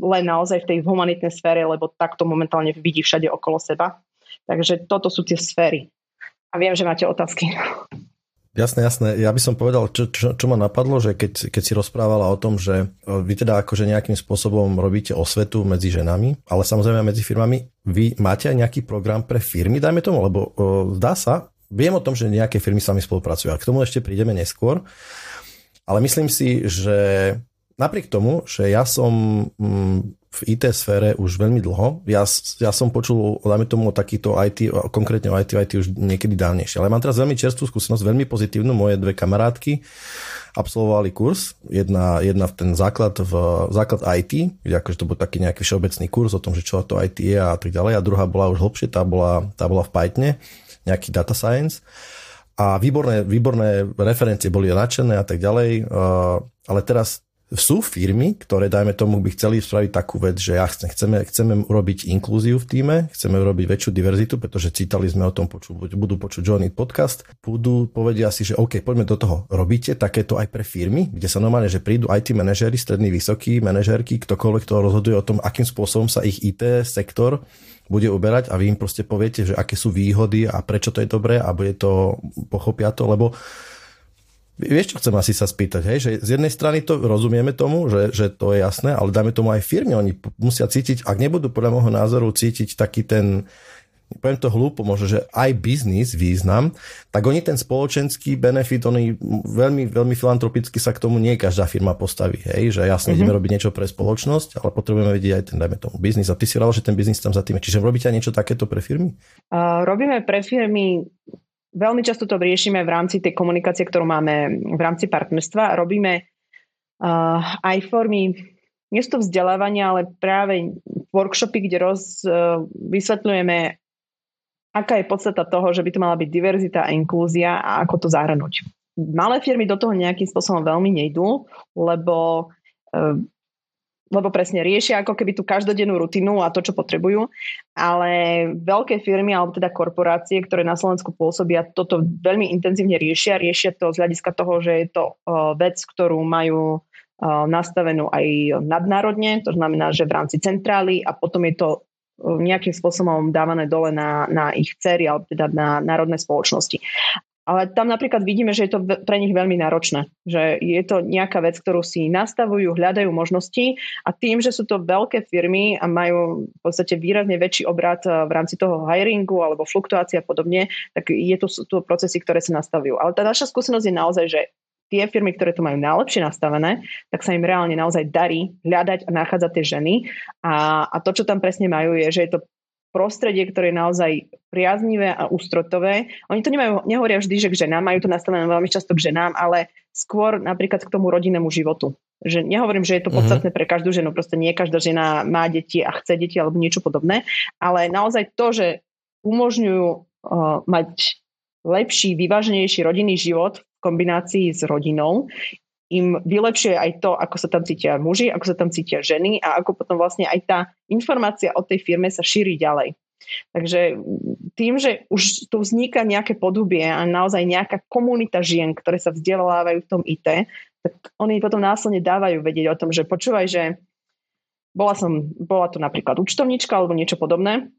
len naozaj v tej humanitnej sfére, lebo takto momentálne vidí všade okolo seba. Takže toto sú tie sféry. A viem, že máte otázky. Jasné, jasné. Ja by som povedal, čo, čo, čo ma napadlo, že keď, keď si rozprávala o tom, že vy teda akože nejakým spôsobom robíte osvetu medzi ženami, ale samozrejme medzi firmami, vy máte aj nejaký program pre firmy, dajme tomu, lebo o, zdá sa, viem o tom, že nejaké firmy sami spolupracujú, a k tomu ešte prídeme neskôr, ale myslím si, že napriek tomu, že ja som v í té sfére už veľmi dlho, ja, ja som počul, dajme tomu, o takýto í té, konkrétne o í té, í té už niekedy dávnejšie, ale mám teraz veľmi čerstvú skúsenosť, veľmi pozitívnu. Moje dve kamarátky absolvovali kurz, jedna, jedna v ten základ, v základ í té, kde akože to bol taký nejaký všeobecný kurz o tom, že čo to í té je a tak ďalej, a druhá bola už hlbšie, tá bola, tá bola v Pythone, nejaký data science. A výborné, výborné referencie boli nadšené a tak ďalej, ale teraz sú firmy, ktoré, dajme tomu, by chceli spraviť takú vec, že ja chceme, chceme urobiť inklúziu v týme, chceme urobiť väčšiu diverzitu, pretože cítali sme o tom, poču, budú počuť JoinIT podcast, budú, povedia si, že OK, poďme do toho. Robíte takéto aj pre firmy, kde sa normálne, že prídu í té manažéri, strední, vysokí manažérky, ktokoľvek, kto rozhoduje o tom, akým spôsobom sa ich í té sektor bude uberať a vy im proste poviete, že aké sú výhody a prečo to je dobré a bude to, pochopia to, lebo vieš, čo chcem asi sa spýtať, hej? Že z jednej strany to rozumieme tomu, že, že to je jasné, ale dáme tomu aj firmy, oni musia cítiť, ak nebudú podľa môjho názoru cítiť taký ten, poviem to hlúpo, možno, že aj biznis význam, tak oni ten spoločenský benefit, oni veľmi, veľmi filantropicky sa k tomu nie každá firma postaví, hej? Že jasne, mm-hmm. ideme robiť niečo pre spoločnosť, ale potrebujeme vidieť aj ten, dajme tomu, biznis. A ty si hovoril, že ten biznis tam za tým je. Čiže robíte aj niečo takéto pre firmy? Uh, robíme pre firmy. Veľmi často to riešime v rámci tej komunikácie, ktorú máme v rámci partnerstva. Robíme uh, aj formy, nie sú to vzdelávania, ale práve workshopy, kde roz, uh, vysvetľujeme, aká je podstata toho, že by to mala byť diverzita a inklúzia a ako to zahrnúť. Malé firmy do toho nejakým spôsobom veľmi nejdú, lebo, uh, lebo presne riešia ako keby tú každodennú rutinu a to, čo potrebujú. Ale veľké firmy, alebo teda korporácie, ktoré na Slovensku pôsobia, toto veľmi intenzívne riešia. Riešia to z hľadiska toho, že je to vec, ktorú majú nastavenú aj nadnárodne, to znamená, že v rámci centrály a potom je to nejakým spôsobom dávané dole na, na ich dcery, alebo teda na národné spoločnosti. Ale tam napríklad vidíme, že je to pre nich veľmi náročné, že je to nejaká vec, ktorú si nastavujú, hľadajú možnosti a tým, že sú to veľké firmy a majú v podstate výrazne väčší obrat v rámci toho hiringu alebo fluktuácia a podobne, tak je to, sú to procesy, ktoré sa nastavujú. Ale tá naša skúsenosť je naozaj, že tie firmy, ktoré to majú najlepšie nastavené, tak sa im reálne naozaj darí hľadať a nachádzať tie ženy. A, a to, čo tam presne majú, je, že je to prostredie, ktoré je naozaj priaznivé a ústrotové. Oni to nemajú, nehovoria vždy, že k ženám, majú to nastavené veľmi často k ženám, ale skôr napríklad k tomu rodinnému životu. Že nehovorím, že je to podstatné pre každú ženu, proste nie každá žena má deti a chce deti alebo niečo podobné, ale naozaj to, že umožňujú uh, mať lepší, vyváženejší rodinný život v kombinácii s rodinou, im vylepšuje aj to, ako sa tam cítia muži, ako sa tam cítia ženy a ako potom vlastne aj tá informácia o tej firme sa šíri ďalej. Takže tým, že už tu vzniká nejaké podhubie a naozaj nejaká komunita žien, ktoré sa vzdelávajú v tom í té, tak oni potom následne dávajú vedieť o tom, že počúvaj, že bola som, bola tu napríklad účtovníčka alebo niečo podobné,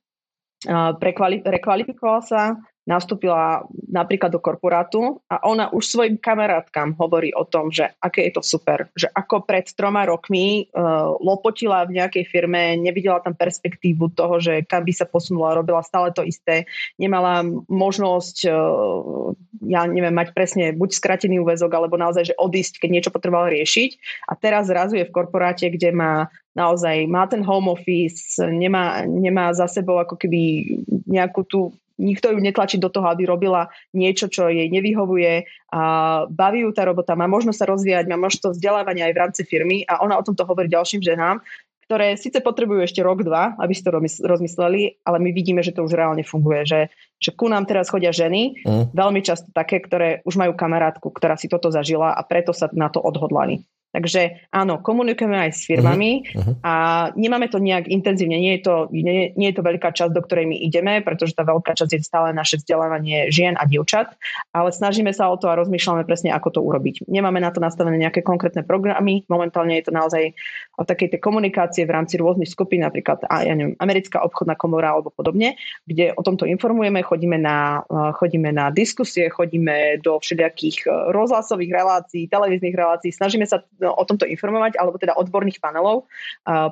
prekvali, prekvalifikovala sa, nastúpila napríklad do korporátu a ona už svojim kamarátkam hovorí o tom, že aké je to super, že ako pred troma rokmi uh, lopotila v nejakej firme, nevidela tam perspektívu toho, že kam by sa posunula, robila stále to isté, nemala možnosť, uh, ja neviem, mať presne buď skratený úväzok, alebo naozaj, že odísť, keď niečo potrebovala riešiť a teraz zrazu je v korporáte, kde má naozaj, má ten home office, nemá, nemá za sebou ako keby nejakú tú. Nikto ju netlačí do toho, aby robila niečo, čo jej nevyhovuje. A baví ju tá robota, má možnosť sa rozvíjať, má možnosť vzdelávania aj v rámci firmy a ona o tomto hovorí ďalším ženám, ktoré síce potrebujú ešte rok, dva, aby si to rozmysleli, ale my vidíme, že to už reálne funguje. Že, že ku nám teraz chodia ženy, mm. veľmi často také, ktoré už majú kamarátku, ktorá si toto zažila a preto sa na to odhodlali. Takže áno, komunikujeme aj s firmami uh-huh. a nemáme to nejak intenzívne, nie je to, nie, nie je to veľká časť, do ktorej my ideme, pretože tá veľká časť je stále naše vzdelávanie žien a dievčat, ale snažíme sa o to a rozmýšľame presne, ako to urobiť. Nemáme na to nastavené nejaké konkrétne programy, momentálne je to naozaj o takej tej komunikácie v rámci rôznych skupín, napríklad ja neviem, Americká obchodná komora alebo podobne, kde o tomto informujeme, chodíme na, chodíme na diskusie, chodíme do všelijakých rozhlasových relácií, televíznych relácií, snažíme sa o tomto informovať, alebo teda odborných panelov,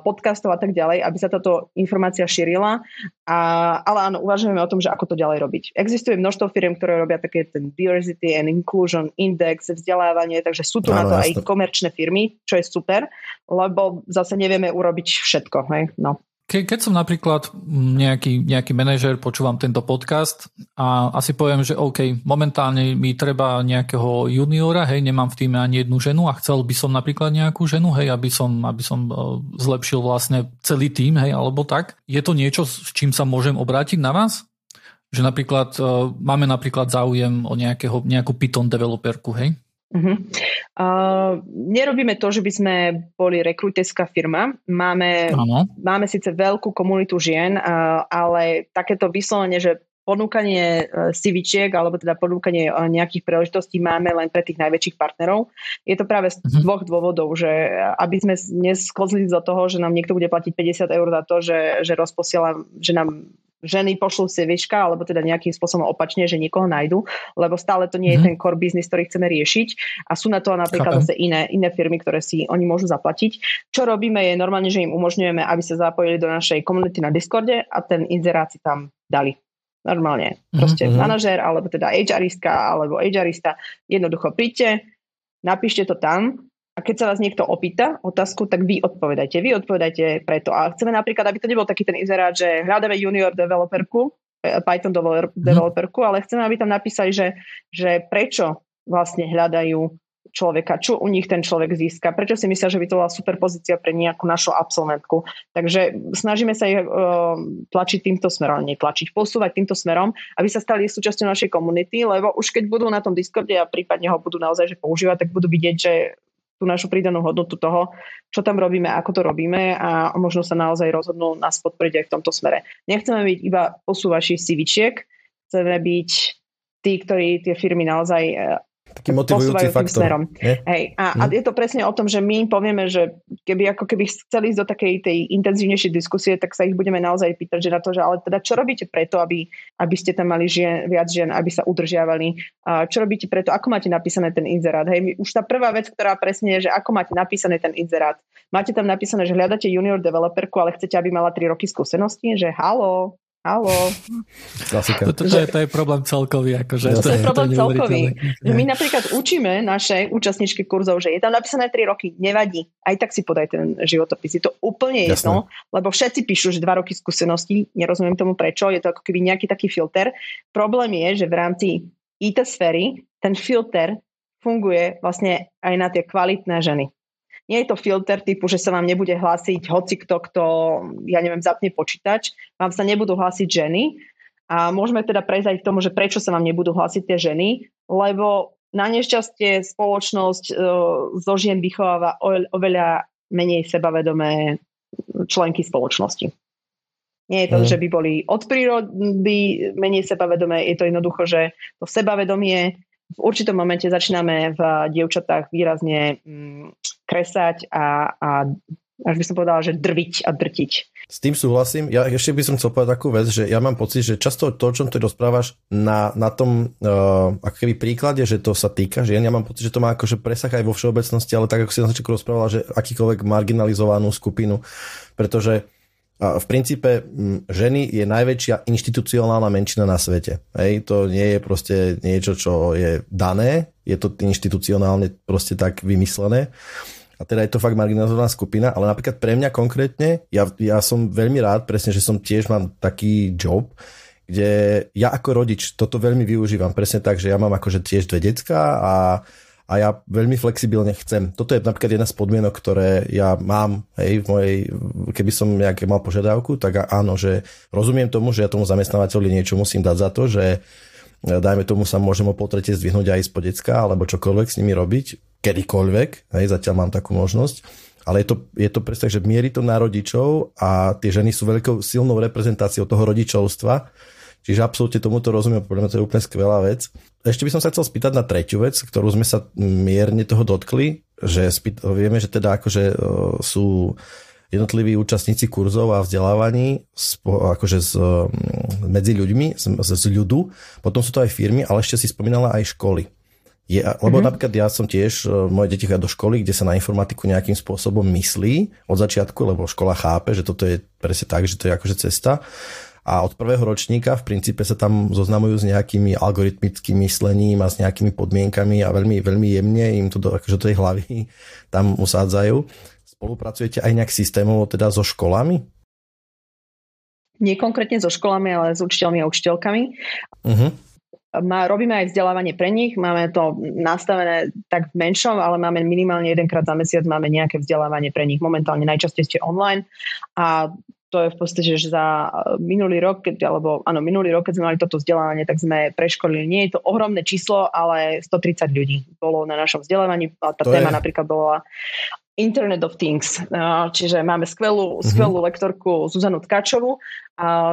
podcastov a tak ďalej, aby sa táto informácia šírila. A, ale áno, uvažujeme o tom, že ako to ďalej robiť. Existuje množstvo firiem, ktoré robia také ten diversity and inclusion index, vzdelávanie, takže sú tu no, na to aj to komerčné firmy, čo je super, lebo zase nevieme urobiť všetko. Hej? No. Ke, keď som napríklad nejaký, nejaký manažer, počúvam tento podcast a asi poviem, že OK, momentálne mi treba nejakého juniora, hej, nemám v týme ani jednu ženu a chcel by som napríklad nejakú ženu, hej, aby som, aby som zlepšil vlastne celý tým, hej, alebo tak. Je to niečo, s čím sa môžem obrátiť na vás? Že napríklad, máme napríklad záujem o nejakého, nejakú Python developerku, hej? Uh-huh. Uh, nerobíme to, že by sme boli rekrúterská firma. Máme, máme síce veľkú komunitu žien, uh, ale takéto vyslovene, že ponúkanie sivičiek alebo teda ponúkanie nejakých príležitostí máme len pre tých najväčších partnerov. Je to práve z dvoch dôvodov, že aby sme nesklzli do toho, že nám niekto bude platiť päťdesiat eur za to, že, že rozposiela, že nám ženy pošlú sivička, alebo teda nejakým spôsobom opačne, že niekoho nájdu, lebo stále to nie je ten core business, ktorý chceme riešiť a sú na to napríklad zase iné, iné firmy, ktoré si oni môžu zaplatiť. Čo robíme je normálne, že im umožňujeme, aby sa zapojili do našej komunity na Discorde a ten inzerát si tam dali. Normálne, proste mm-hmm. manažér, alebo teda HRistka, alebo HRista, jednoducho príďte, napíšte to tam a keď sa vás niekto opýta otázku, tak vy odpovedajte, vy odpovedajte preto. A chceme napríklad, aby to nebol taký ten inzerát, že hľadáme junior developerku, Python developerku, mm-hmm. ale chceme, aby tam napísali, že, že prečo vlastne hľadajú človeka, čo u nich ten človek získa, prečo si myslia, že by to bola super pozícia pre nejakú našu absolventku. Takže snažíme sa ich uh, tlačiť týmto smerom, netlačiť, posúvať týmto smerom, aby sa stali súčasťou našej komunity, lebo už keď budú na tom Discorde a prípadne ho budú naozaj že používať, tak budú vidieť, že tú našu pridanú hodnotu toho, čo tam robíme, ako to robíme a možno sa naozaj rozhodnú nás podporiť aj v tomto smere. Nechceme byť iba posúvači sivičiek, chceme byť tí, ktorí tie firmy naozaj uh, taký motivujúci faktor. Hej, a, mm. a je to presne o tom, že my povieme, že keby ako keby chceli ísť do takej tej intenzívnejšej diskusie, tak sa ich budeme naozaj pýtať, že na to, že ale teda čo robíte preto, aby, aby ste tam mali žien, viac žien, aby sa udržiavali. A čo robíte preto, ako máte napísané ten inzerát. Hej, už tá prvá vec, ktorá presne je, že ako máte napísané ten inzerát. Máte tam napísané, že hľadáte junior developerku, ale chcete, aby mala tri roky skúsenosti, že haló. Halo. Klasika. To, to, to, je, to je problém celkový. Akože, to, to je problém to je celkový. My napríklad učíme naše účastníčky kurzov, že je tam napísané tri roky, nevadí. Aj tak si podaj ten životopis. Je to úplne jedno, lebo všetci píšu, že dva roky skúseností, nerozumiem tomu prečo, je to ako keby nejaký taký filter. Problém je, že v rámci í té sféry ten filter funguje vlastne aj na tie kvalitné ženy. Nie je to filter typu, že sa vám nebude hlásiť hocikto, kto, ja neviem, zapne počítač, vám sa nebudú hlásiť ženy a môžeme teda prejsť k tomu, že prečo sa vám nebudú hlásiť tie ženy, lebo na nešťastie spoločnosť e, zo žien vychováva oveľa menej sebavedomé členky spoločnosti. Nie je to, mm. že by boli od prírody menej sebavedomé, je to jednoducho, že to sebavedomie v určitom momente začíname v dievčatách výrazne kresať a, a až by som povedala, že drviť a drtiť. S tým súhlasím. Ja ešte by som chcel povedať takú vec, že ja mám pocit, že často to, o čom ty rozprávaš na, na tom uh, akoby príklade, že to sa týka žien, ja mám pocit, že to má akože presah aj vo všeobecnosti, ale tak ako si na začiatku rozprávala, že akýkoľvek marginalizovanú skupinu, pretože a v princípe ženy je najväčšia inštitucionálna menšina na svete. Hej, to nie je proste niečo, čo je dané, je to inštitucionálne proste tak vymyslené. A teda je to fakt marginalizovaná skupina, ale napríklad pre mňa konkrétne, ja, ja som veľmi rád, presne, že som tiež mám taký job, kde ja ako rodič toto veľmi využívam. Presne tak, že ja mám akože tiež dve decká a A ja veľmi flexibilne chcem. Toto je napríklad jedna z podmienok, ktoré ja mám, hej, v mojej, keby som nejaké mal požiadavku, tak áno, že rozumiem tomu, že ja tomu zamestnávateľovi niečo musím dať za to, že dajme tomu sa môžem o poltretie zdvihnúť aj spod decka, alebo čokoľvek s nimi robiť, kedykoľvek, hej, zatiaľ mám takú možnosť. Ale je to, je to presne, že mierí to na rodičov a tie ženy sú veľkou silnou reprezentáciou toho rodičovstva. Čiže absolútne tomuto rozumiem, podľa mňa to je úplne skvelá vec. Ešte by som sa chcel spýtať na tretiu vec, ktorú sme sa mierne toho dotkli, že spýt, vieme, že teda akože sú jednotliví účastníci kurzov a vzdelávaní akože z, medzi ľuďmi, z, z ľudu, potom sú to aj firmy, ale ešte si spomínala aj školy. Je, lebo mm-hmm. napríklad ja som tiež, moje deti chodia do školy, kde sa na informatiku nejakým spôsobom myslí od začiatku, lebo škola chápe, že toto je presne tak, že to je akože cesta. A od prvého ročníka v princípe sa tam zoznamujú s nejakými algoritmickým myslením a s nejakými podmienkami a veľmi, veľmi jemne im to do, akože do tej hlavy tam usádzajú. Spolupracujete aj nejak systémovo teda so školami? Nie konkrétne so školami, ale s učiteľmi a učiteľkami. Uh-huh. Robíme aj vzdelávanie pre nich, máme to nastavené tak v menšom, ale máme minimálne jedenkrát za mesiac máme nejaké vzdelávanie pre nich. Momentálne najčastejšie online a to je v podstate, že za minulý rok, keď, alebo áno, minulý rok, keď sme mali toto vzdelávanie, tak sme preškolili. Nie je to ohromné číslo, ale sto tridsať ľudí bolo na našom vzdelávaní. A tá to téma je... napríklad bola Internet of Things. Čiže máme skvelú, skvelú mm-hmm. lektorku Zuzanu Tkáčovú,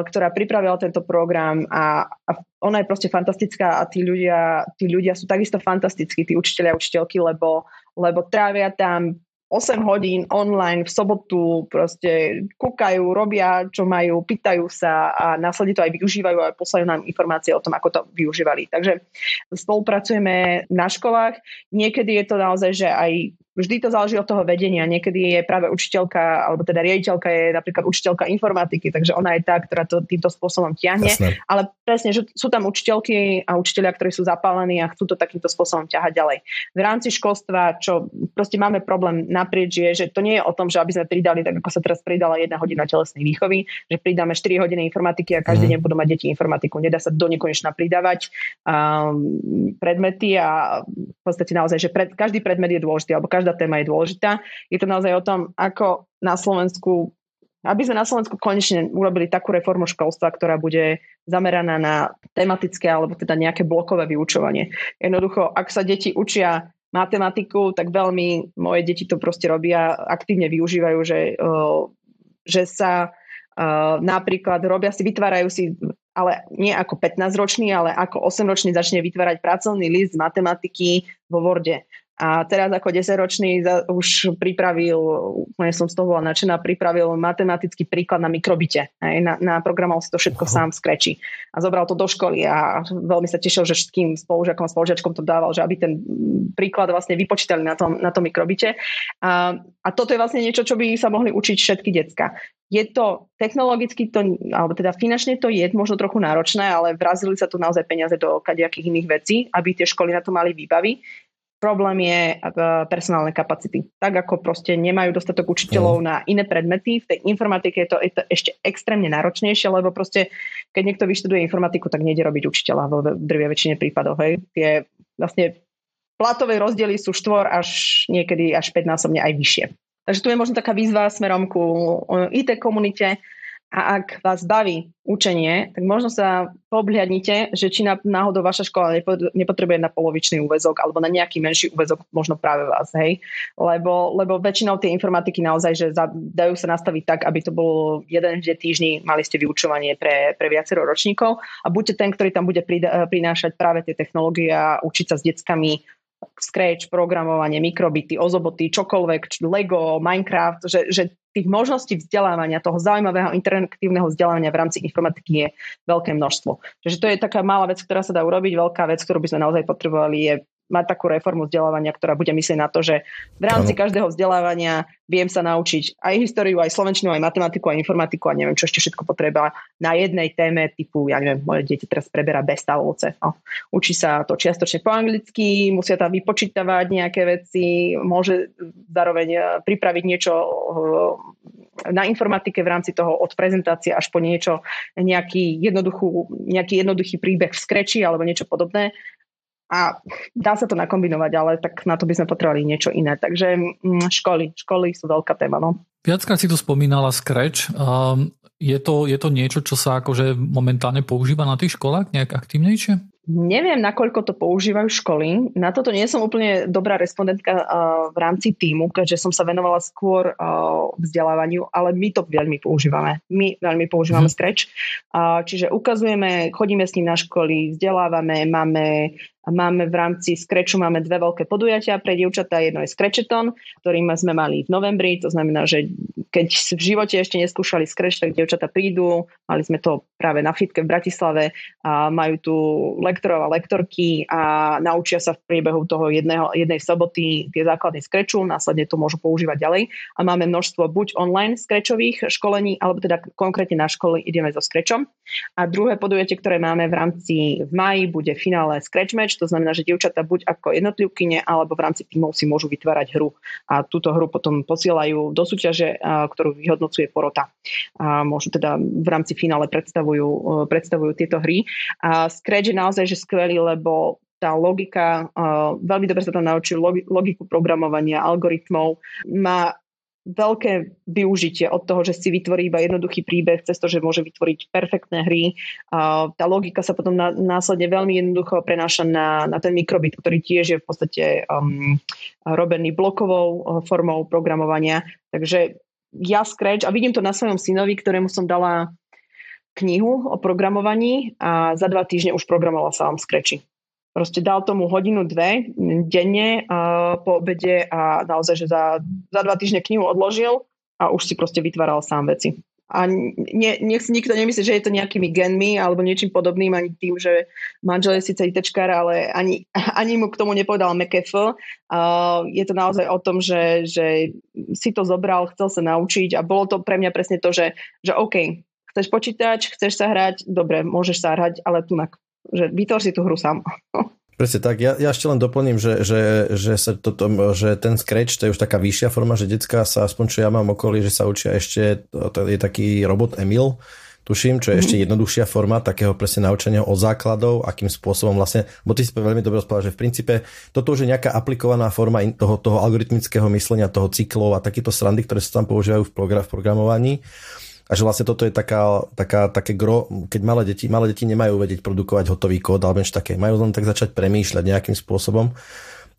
ktorá pripravila tento program a, a ona je proste fantastická a tí ľudia, tí ľudia sú takisto fantastickí, tí učitelia a učiteľky, lebo, lebo trávia tam osem hodín online v sobotu, proste kúkajú, robia, čo majú, pýtajú sa a následne to aj využívajú a poslajú nám informácie o tom, ako to využívali. Takže spolupracujeme na školách. Niekedy je to naozaj, že aj vždy to záleží od toho vedenia. Niekedy je práve učiteľka, alebo teda riaditeľka je napríklad učiteľka informatiky, takže ona je tá, ktorá to týmto spôsobom ťahne. Jasné. Ale presne, že sú tam učiteľky a učitelia, ktorí sú zapálení a chcú to takýmto spôsobom ťahať ďalej. V rámci školstva, čo proste máme problém naprieč, je, že to nie je o tom, že aby sme pridali, tak ako sa teraz pridala jedna hodina telesnej výchovy, že pridáme štyri hodiny informatiky a každý mm. deň budú mať deti informatiku. Nedá sa do nekonečna pridávať um, predmety a v podstate naozaj, že pred, každý predmet je dôležitý, alebo každá téma je dôležitá. Je to naozaj o tom, ako na Slovensku, aby sme na Slovensku konečne urobili takú reformu školstva, ktorá bude zameraná na tematické alebo teda nejaké blokové vyučovanie. Jednoducho, ak sa deti učia matematiku, tak veľmi moje deti to proste robia, aktívne využívajú, že, že sa napríklad robia si, vytvárajú si, ale nie ako pätnásťročný, ale ako osemročný začne vytvárať pracovný list z matematiky vo Worde. A teraz ako desaťročný už pripravil, úplne som z toho bola nadšená, pripravil matematický príklad na mikrobite. Na, na programoval si to všetko uh-huh. sám v Scratchi. A zobral to do školy a veľmi sa tešil, že všetkým spolužiakom a spolužiačkom to dával, že aby ten príklad vlastne vypočítali na tom, na tom mikrobite. A, a toto je vlastne niečo, čo by sa mohli učiť všetky decka. Je to technologicky, to, alebo teda finančne to je možno trochu náročné, ale vrazili sa tu naozaj peniaze do kadejakých iných vecí, aby tie školy na to mali výbavy. Problém je personálne kapacity. Tak ako proste nemajú dostatok učiteľov mm. na iné predmety, v tej informatike je to, je to ešte extrémne náročnejšie, lebo proste, keď niekto vyštuduje informatiku, tak nejde robiť učiteľa vo drvej väčšine prípadov. Hej. Tie vlastne platové rozdiely sú štvor až niekedy až päťnásobne aj vyššie. Takže tu je možno taká výzva smerom ku í té komunite. A ak vás baví učenie, tak možno sa obhliadnite, že či náhodou vaša škola nepotrebuje na polovičný úväzok alebo na nejaký menší úväzok možno práve vás, hej. Lebo, lebo väčšinou tie informatiky naozaj, že dajú sa nastaviť tak, aby to bolo jeden deň týždni, mali ste vyučovanie pre, pre viacero ročníkov a buďte ten, ktorý tam bude prinášať práve tie technológie a učiť sa s deckami Scratch, programovanie, mikrobity, Ozoboty, čokoľvek, Lego, Minecraft, že, že tých možností vzdelávania, toho zaujímavého interaktívneho vzdelávania v rámci informatiky je veľké množstvo. Takže to je taká malá vec, ktorá sa dá urobiť. Veľká vec, ktorú by sme naozaj potrebovali, je mať takú reformu vzdelávania, ktorá bude myslieť na to, že v rámci každého vzdelávania viem sa naučiť aj históriu, aj slovenčinu, aj matematiku, aj informatiku a neviem, čo ešte všetko potreba na jednej téme typu, ja neviem, moje dieťa teraz preberá bezstavovce. No. Učí sa to čiastočne po anglicky, musia tam vypočítavať nejaké veci, môže zároveň pripraviť niečo na informatike v rámci toho od prezentácie až po niečo, nejaký, nejaký jednoduchý príbeh v Scratchi alebo niečo podobné. A dá sa to nakombinovať, ale tak na to by sme potrebovali niečo iné. Takže školy, školy sú veľká téma. No. Viackrát si tu spomínala Scratch. Je to, je to niečo, čo sa akože momentálne používa na tých školách nejak aktívnejšie? Neviem, nakoľko to používajú školy. Na toto nie som úplne dobrá respondentka v rámci týmu, keďže som sa venovala skôr vzdelávaniu, ale my to veľmi používame. My veľmi používame hmm. Scratch. Čiže ukazujeme, chodíme s ním na školy, vzdelávame, máme, máme v rámci Scratchu máme dve veľké podujatia pre dievčatá. Jedno je Scratcheton, ktorý sme mali v novembri. To znamená, že keď v živote ešte neskúšali Scratch, tak dievčatá prídu. Mali sme to práve na fitke v Bratislave. Majú tu lektorov a lektorky a naučia sa v priebehu toho jedného, jednej soboty tie základné Scratchu, následne to môžu používať ďalej a máme množstvo buď online Scratchových školení, alebo teda konkrétne na škole ideme so Scratchom. A druhé podujatie, ktoré máme v rámci v máji, bude finále Scratchmatch, to znamená, že dievčatá buď ako jednotlivkyne, alebo v rámci tímov si môžu vytvárať hru a túto hru potom posielajú do súťaže, ktorú vyhodnocuje porota. A môžu teda v rámci finále predstavujú, predstavujú tieto hry. A Scratch je naozaj že skvelý, lebo tá logika, uh, veľmi dobre sa tam naučil logiku programovania, algoritmov, má veľké využitie od toho, že si vytvorí iba jednoduchý príbeh, cez to, že môže vytvoriť perfektné hry. A tá logika sa potom na, následne veľmi jednoducho prenáša na, na ten mikrobit, ktorý tiež je v podstate um, robený blokovou formou programovania. Takže ja Scratch, a vidím to na svojom synovi, ktorému som dala knihu o programovaní a za dva týždne už programoval sám v Scratchi. Proste dal tomu hodinu, dve denne uh, po obede a naozaj, že za, za dva týždne knihu odložil a už si proste vytváral sám veci. A ne, nech si nikto nemyslí, že je to nejakými genmi alebo niečím podobným, ani tým, že manžel je síce ITčkár, ale ani, ani mu k tomu nepovedal em ká ef. Uh, je to naozaj o tom, že, že si to zobral, chcel sa naučiť a bolo to pre mňa presne to, že, že OK, chceš počítač, chceš sa hrať, dobre, môžeš sa hrať, ale tunak. Že vytvor si tú hru sám. Presne tak. Ja, ja ešte len doplním, že, že, že, sa to, to, že ten Scratch, to je už taká vyššia forma, že decká sa, aspoň čo ja mám okolí, že sa učia ešte, to je taký robot Emil, tuším, čo je mm-hmm. ešte jednoduchšia forma takého presne naučenia o základov, akým spôsobom vlastne, bo ty si veľmi dobre spala, že v princípe toto už je nejaká aplikovaná forma toho, toho algoritmického myslenia, toho cyklov a takéto srandy, ktoré sa tam používajú v, program, v programovaní. A že vlastne toto je taká, taká, také gro, keď malé deti, malé deti nemajú vedieť produkovať hotový kód, alebo niečo také, majú len tak začať premýšľať nejakým spôsobom.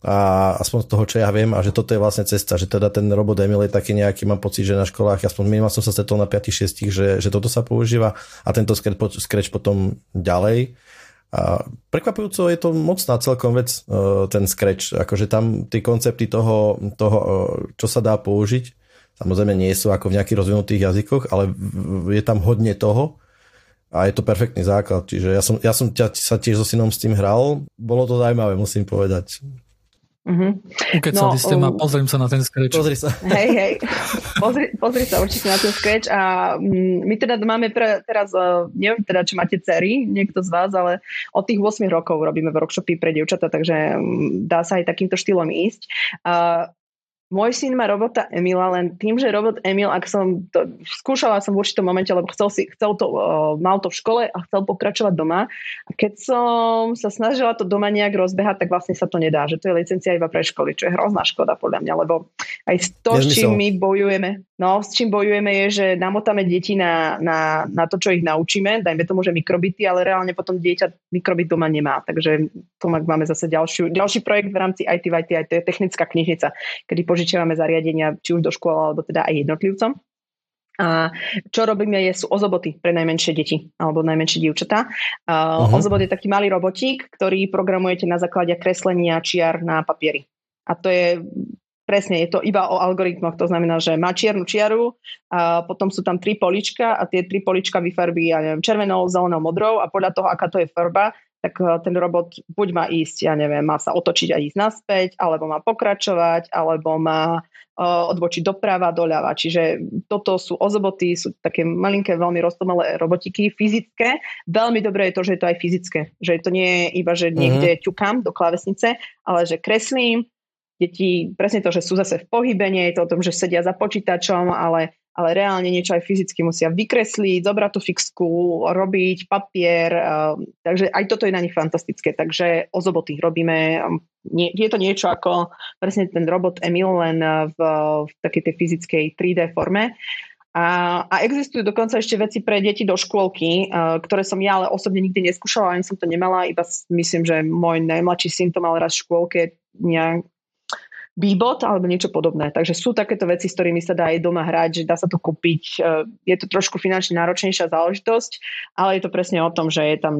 A aspoň z toho, čo ja viem, a že toto je vlastne cesta, že teda ten robot Emil je taký nejaký, mám pocit, že na školách, aspoň minimálne som sa stretol na päť šesť, že, že toto sa používa a tento Scratch potom ďalej. A prekvapujúco je to mocná celkom vec, ten Scratch, akože tam tie koncepty toho, toho čo sa dá použiť, samozrejme nie sú ako v nejakých rozvinutých jazykoch, ale je tam hodne toho a je to perfektný základ. Čiže ja som, ja som ťa, sa tiež so synom s tým hral. Bolo to zaujímavé, musím povedať. Mm-hmm. Keď no, som s tým a pozriem sa na ten Scratch. Pozri sa. Hej, hej. Pozri, pozri sa určite na ten Scratch. A my teda máme pre, teraz, neviem teda, či máte dcery, niekto z vás, ale od tých ôsmich rokov robíme workshopy pre dievčatá, takže dá sa aj takýmto štýlom ísť. A môj syn má robota Emila, len tým, že robot Emil, ak som to, skúšala som v určitom momente, lebo chcel si, chcel to, mal to v škole a chcel pokračovať doma. A keď som sa snažila to doma nejak rozbehať, tak vlastne sa to nedá, že to je licencia iba pre školy, čo je hrozná škoda podľa mňa, lebo aj s to, s čím my bojujeme, no s čím bojujeme je, že namotáme deti na, na, na to, čo ich naučíme, dajme tomu, že mikrobity, ale reálne potom dieťa mikrobit doma nemá. Takže tu máme zase ďalšiu, ďalší projekt v rámci aj tí v í tí, aj to je technická knižnica, kedy požičiavame zariadenia, či už do škôl, alebo teda aj jednotlivcom. A čo robíme je, sú ozoboty pre najmenšie deti, alebo najmenšie dievčatá. Uh, uh-huh. Ozobot je taký malý robotík, ktorý programujete na základe kreslenia čiar na papieri. A to je presne, je to iba o algoritmoch, to znamená, že má čiernu čiaru, a potom sú tam tri polička a tie tri polička vyfarbí, ja neviem, červenou, zelenou, modrou a podľa toho, aká to je farba, tak ten robot buď má ísť, ja neviem, má sa otočiť a ísť naspäť, alebo má pokračovať, alebo má uh, odbočiť doprava, doľava. Čiže toto sú ozoboty, sú také malinké, veľmi roztomilé robotiky, fyzické. Veľmi dobré je to, že je to aj fyzické. Že to nie je iba, že niekde ťukám do klávesnice, ale že kreslím. Deti, presne to, že sú zase v pohybe, nie je to o tom, že sedia za počítačom, ale... ale reálne niečo aj fyzicky musia vykresliť, zobrať tú fixku, robiť papier, takže aj toto je na nich fantastické, takže ozoboty robíme, je to niečo ako presne ten robot Emil, len v, v takej tej fyzickej tri dé forme. A, a existujú dokonca ešte veci pre deti do škôlky, uh, ktoré som ja ale osobne nikdy neskúšala, ani som to nemala, iba myslím, že môj najmladší syn to mal raz v škôlke nejak Bee-Bot alebo niečo podobné. Takže sú takéto veci, s ktorými sa dá aj doma hrať, že dá sa to kúpiť. Je to trošku finančne náročnejšia záležitosť, ale je to presne o tom, že je tam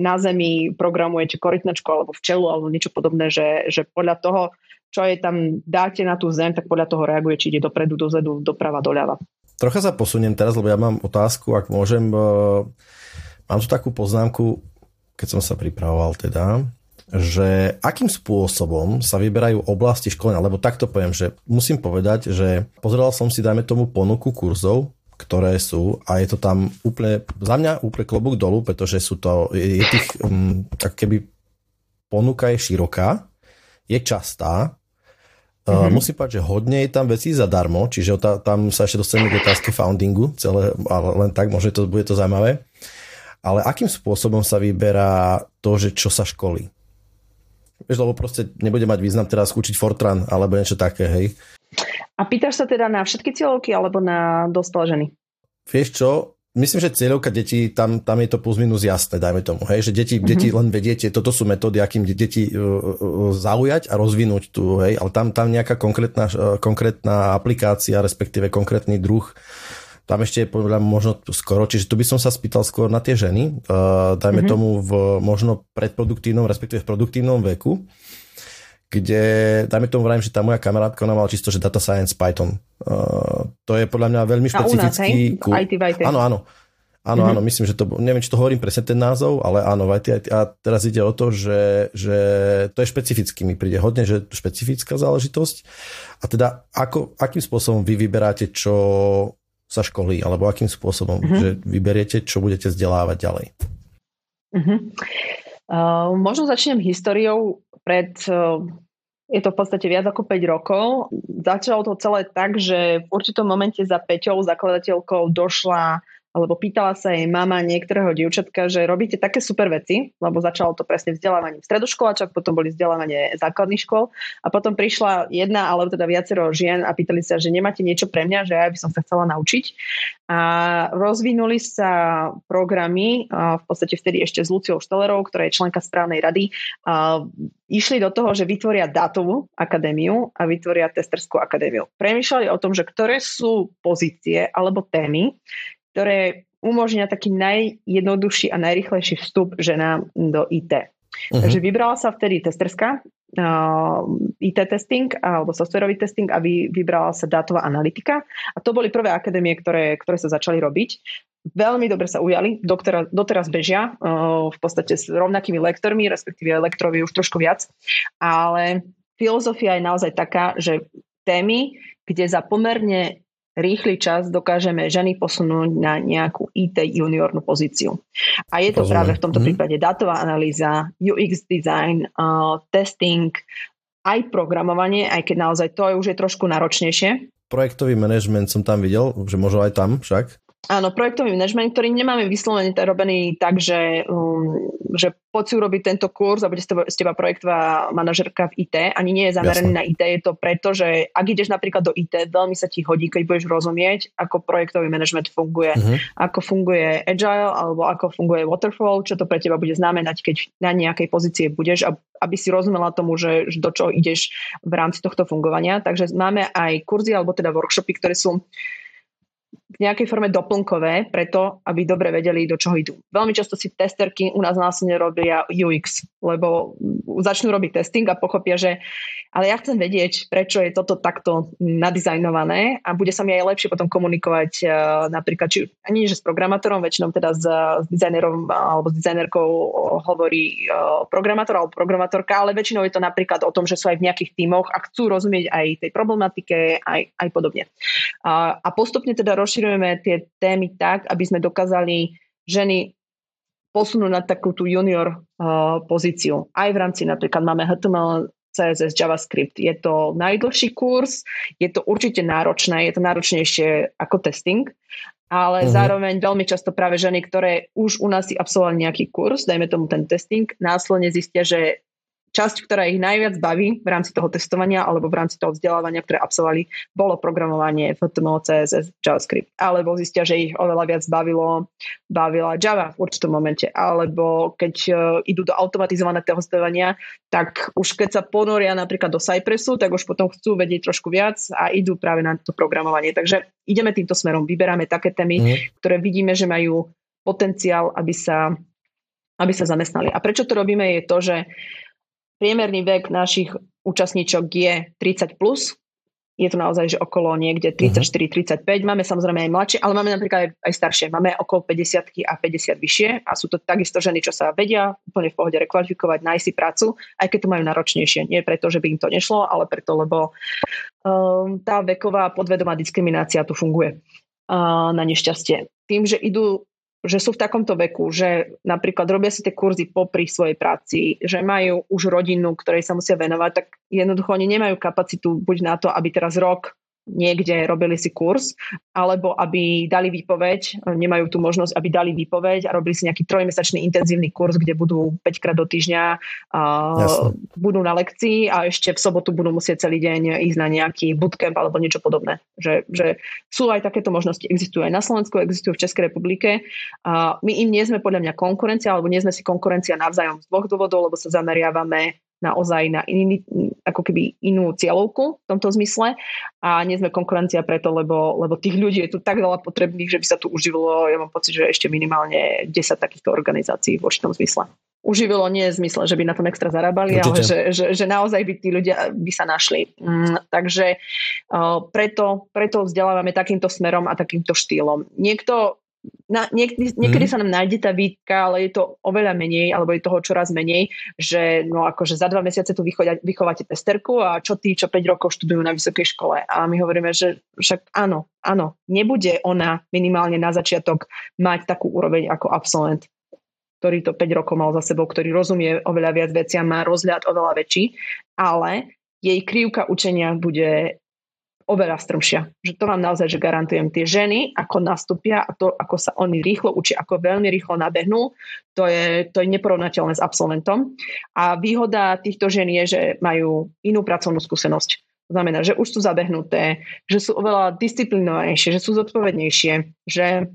na zemi, programujete korytnačku alebo včelu alebo niečo podobné, že, že podľa toho, čo je tam dáte na tú zem, tak podľa toho reaguje, či ide dopredu, dozadu, doprava, doľava. Trocha sa posuniem teraz, lebo ja mám otázku, ak môžem. Mám tu takú poznámku, keď som sa pripravoval teda, že akým spôsobom sa vyberajú oblasti školenia, lebo takto poviem, že musím povedať, že pozeral som si, dajme tomu, ponuku kurzov, ktoré sú a je to tam úplne, za mňa úplne klobúk dolu, pretože sú to, je tých, um, tak keby ponuka je široká, je častá, mm-hmm. uh, musím povedať, že hodne je tam vecí zadarmo, čiže ta, tam sa ešte dostaneme k otázke foundingu, celé, ale len tak, možno to, bude to zaujímavé, ale akým spôsobom sa vyberá to, že čo sa školí? Vieš, lebo proste nebude mať význam teraz učiť Fortran alebo niečo také, hej? A pýtaš sa teda na všetky cieľovky alebo na dospelé ženy? Vieš čo? Myslím, že cieľovka detí, tam, tam je to plus minus jasné, dajme tomu, hej, že deti, mm-hmm. deti len vediete, toto sú metódy, akým deti uh, uh, zaujať a rozvinúť tu, hej, ale tam, tam nejaká konkrétna, uh, konkrétna aplikácia, respektíve konkrétny druh, tam ešte je podľa možno skoro, čiže tu by som sa spýtal skôr na tie ženy, uh, dajme mm-hmm. tomu v možno predproduktívnom, respektíve v produktívnom veku, kde, dajme tomu vrajím, že tá moja kamarátka, ona mala čisto, že data science Python. Uh, to je podľa mňa veľmi špecifický... A u nás, hej? í té. Áno, áno. Áno, mm-hmm. áno, myslím, že to... Neviem, či to hovorím presne ten názov, ale áno, í té. A teraz ide o to, že, že to je špecifický. Mi príde hodne, že špecifická záležitosť. A teda, ako, akým spôsobom vy vyberáte, čo sa školí, alebo akým spôsobom mm-hmm. že vyberiete, čo budete vzdelávať ďalej? Mm-hmm. Uh, možno začnem históriou. Pred, je to v podstate viac ako päť rokov. Začalo to celé tak, že v určitom momente za Peťou, zakladateľkou, došla, alebo pýtala sa jej mama niektorého dievčatka, že robíte také super veci, lebo začalo to presne vzdelávaním stredoškoláčok, potom boli vzdelávanie základných škôl a potom prišla jedna, alebo teda viacero žien a pýtali sa, že nemáte niečo pre mňa, že ja by som sa chcela naučiť. A rozvinuli sa programy, v podstate vtedy ešte s Luciou Štelerou, ktorá je členka správnej rady, a išli do toho, že vytvoria dátovú akadémiu a vytvoria testerskú akadémiu. Premýšľali o tom, že ktoré sú pozície alebo témy, ktoré umožňa taký najjednoduchší a najrýchlejší vstup ženám do í té. Uh-huh. Takže vybrala sa vtedy testerská uh, í té testing alebo softwarový testing a vy, vybrala sa dátová analytika. A to boli prvé akadémie, ktoré, ktoré sa začali robiť. Veľmi dobre sa ujali, doktera, doteraz bežia uh, v podstate s rovnakými lektormi, respektíve lektorov už trošku viac. Ale filozofia je naozaj taká, že témy, kde za pomerne rýchly čas dokážeme ženy posunúť na nejakú í té juniornú pozíciu. A je to Rozumiem. Práve v tomto prípade dátová analýza, ú iks design, uh, testing, aj programovanie, aj keď naozaj to už je trošku náročnejšie. Projektový manažment som tam videl, že možno aj tam však. Áno, projektový manažment, ktorý nemáme vyslovene robený tak, že, um, že poď si urobiť tento kurz a bude z teba projektová manažerka v í té. Ani nie je zameraný Jasne. Na í té, je to preto, že ak ideš napríklad do í té, veľmi sa ti hodí, keď budeš rozumieť, ako projektový manažment funguje, uh-huh. ako funguje Agile alebo ako funguje Waterfall, čo to pre teba bude znamenať, keď na nejakej pozície budeš, aby si rozumela tomu, že do čoho ideš v rámci tohto fungovania. Takže máme aj kurzy alebo teda workshopy, ktoré sú v nejakej forme doplnkové, preto, aby dobre vedeli, do čoho idú. Veľmi často si testerky u nás následne robia ú iks, lebo začnú robiť testing a pochopia, že ale ja chcem vedieť, prečo je toto takto nadizajnované a bude sa mi aj lepšie potom komunikovať napríklad, či nie, že s programátorom, väčšinou teda s, s dizajnerom alebo s dizajnerkou hovorí programátor alebo programátorka, ale väčšinou je to napríklad o tom, že sú aj v nejakých tímoch a chcú rozumieť aj tej problematike, aj, aj podobne. A, a postupne teda rozširujeme tie témy tak, aby sme dokázali ženy posunúť na takú tú junior uh, pozíciu. Aj v rámci napríklad máme há té em el, cé es es, JavaScript. Je to najdlhší kurz, je to určite náročné, je to náročnejšie ako testing, ale uh-huh. zároveň veľmi často práve ženy, ktoré už u nás si absolvovali nejaký kurz, dajme tomu ten testing, následne zistia, že časť, ktorá ich najviac baví v rámci toho testovania alebo v rámci toho vzdelávania, ktoré absolvovali, bolo programovanie há té em el, cé es es, JavaScript. Alebo zistia, že ich oveľa viac bavilo, bavila Java v určitom momente. Alebo keď uh, idú do automatizovaného testovania, tak už keď sa ponoria napríklad do Cypressu, tak už potom chcú vedieť trošku viac a idú práve na to programovanie. Takže ideme týmto smerom, vyberáme také témy, mm. ktoré vidíme, že majú potenciál, aby sa, aby sa zamestnali. A prečo to robíme je to, že priemerný vek našich účastníčok je tridsať plus. Je to naozaj, že okolo niekde tridsaťštyri tridsaťpäť. Máme samozrejme aj mladšie, ale máme napríklad aj, aj staršie. Máme okolo päťdesiat a päťdesiat vyššie a sú to takisto ženy, čo sa vedia úplne v pohode rekvalifikovať, nájsť si prácu, aj keď to majú náročnejšie. Nie preto, že by im to nešlo, ale preto, lebo um, tá veková podvedomá diskriminácia tu funguje uh, na nešťastie. Tým, že idú že sú v takomto veku, že napríklad robia si tie kurzy popri svojej práci, že majú už rodinu, ktorej sa musia venovať, tak jednoducho oni nemajú kapacitu buď na to, aby teraz rok niekde, robili si kurz, alebo aby dali výpoveď, nemajú tú možnosť, aby dali výpoveď a robili si nejaký trojmesačný intenzívny kurz, kde budú päťkrát do týždňa, uh, budú na lekcii a ešte v sobotu budú musieť celý deň ísť na nejaký bootcamp alebo niečo podobné. Že, že sú aj takéto možnosti, existujú aj na Slovensku, existujú v Českej republike. Uh, my im nie sme podľa mňa konkurencia, alebo nie sme si konkurencia navzájom z dvoch dôvodov, lebo sa zameriavame naozaj na iný, ako keby inú cieľovku v tomto zmysle a nie sme konkurencia preto, lebo, lebo tých ľudí je tu tak veľa potrebných, že by sa tu uživilo, ja mám pocit, že ešte minimálne desať takýchto organizácií v určitom zmysle. Uživilo nie v zmysle, že by na tom extra zarábali, no, ale že, že, že naozaj by tí ľudia by sa našli. Mm, takže uh, preto, preto vzdelávame takýmto smerom a takýmto štýlom. Niekto Na, niekdy, niekedy hmm. sa nám nájde tá výtka, ale je to oveľa menej, alebo je toho čoraz menej, že no akože za dva mesiace tu vychováte testerku a čo tí, čo päť rokov študujú na vysokej škole. A my hovoríme, že však áno, áno, nebude ona minimálne na začiatok mať takú úroveň ako absolvent, ktorý to päť rokov mal za sebou, ktorý rozumie oveľa viac veciam, má rozhľad oveľa väčší, ale jej krivka učenia bude oveľa strmšia. Že to vám naozaj, že garantujem, tie ženy, ako nastúpia a to, ako sa oni rýchlo učia, ako veľmi rýchlo nabehnú, to je, to je neporovnateľné s absolventom. A výhoda týchto žien je, že majú inú pracovnú skúsenosť. To znamená, že už sú zabehnuté, že sú oveľa disciplinovanejšie, že sú zodpovednejšie, že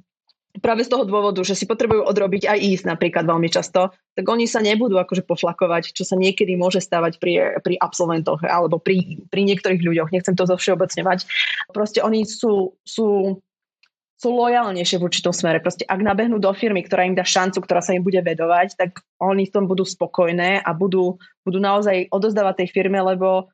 práve z toho dôvodu, že si potrebujú odrobiť aj ísť napríklad veľmi často, tak oni sa nebudú akože poflakovať, čo sa niekedy môže stávať pri, pri absolventoch alebo pri, pri niektorých ľuďoch. Nechcem to zovšeobecňovať. Proste oni sú, sú, sú lojálnejšie v určitom smere. Proste ak nabehnú do firmy, ktorá im dá šancu, ktorá sa im bude vedovať, tak oni v tom budú spokojné a budú, budú naozaj odozdávať tej firme, lebo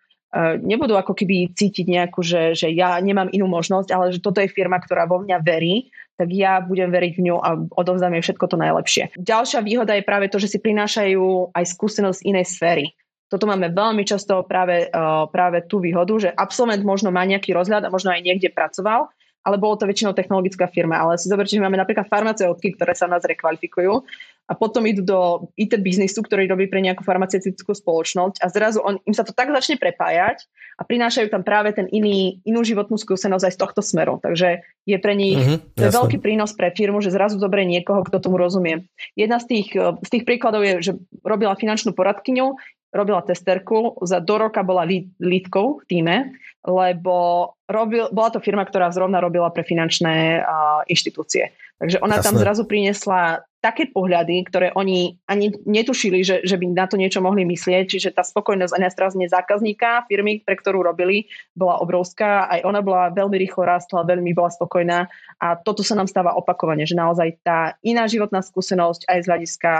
nebudú ako keby cítiť nejakú, že, že ja nemám inú možnosť, ale že toto je firma, ktorá vo mňa verí, tak ja budem veriť v ňu a odovzdám jej všetko to najlepšie. Ďalšia výhoda je práve to, že si prinášajú aj skúsenosť inej sféry. Toto máme veľmi často práve, práve tú výhodu, že absolvent možno má nejaký rozhľad a možno aj niekde pracoval, ale bolo to väčšinou technologická firma. Ale si zoberte, že máme napríklad farmaceutky, ktoré sa nás rekvalifikujú a potom idú do í té biznisu, ktorý robí pre nejakú farmaceutickú spoločnosť a zrazu on, im sa to tak začne prepájať a prinášajú tam práve ten iný, inú životnú skúsenosť aj z tohto smeru. Takže je pre nich mm-hmm, to je veľký prínos pre firmu, že zrazu dobre niekoho, kto tomu rozumie. Jedna z tých, z tých príkladov je, že robila finančnú poradkyňu, robila testerku, za do roka bola lídkou v tíme, lebo robil, bola to firma, ktorá zrovna robila pre finančné uh, inštitúcie. Takže ona Jasné. tam zrazu priniesla také pohľady, ktoré oni ani netušili, že, že by na to niečo mohli myslieť. Čiže tá spokojnosť aj na strane zákazníka firmy, pre ktorú robili, bola obrovská. Aj ona bola veľmi rýchlo rástla, veľmi bola spokojná. A toto sa nám stáva opakovane, že naozaj tá iná životná skúsenosť aj z hľadiska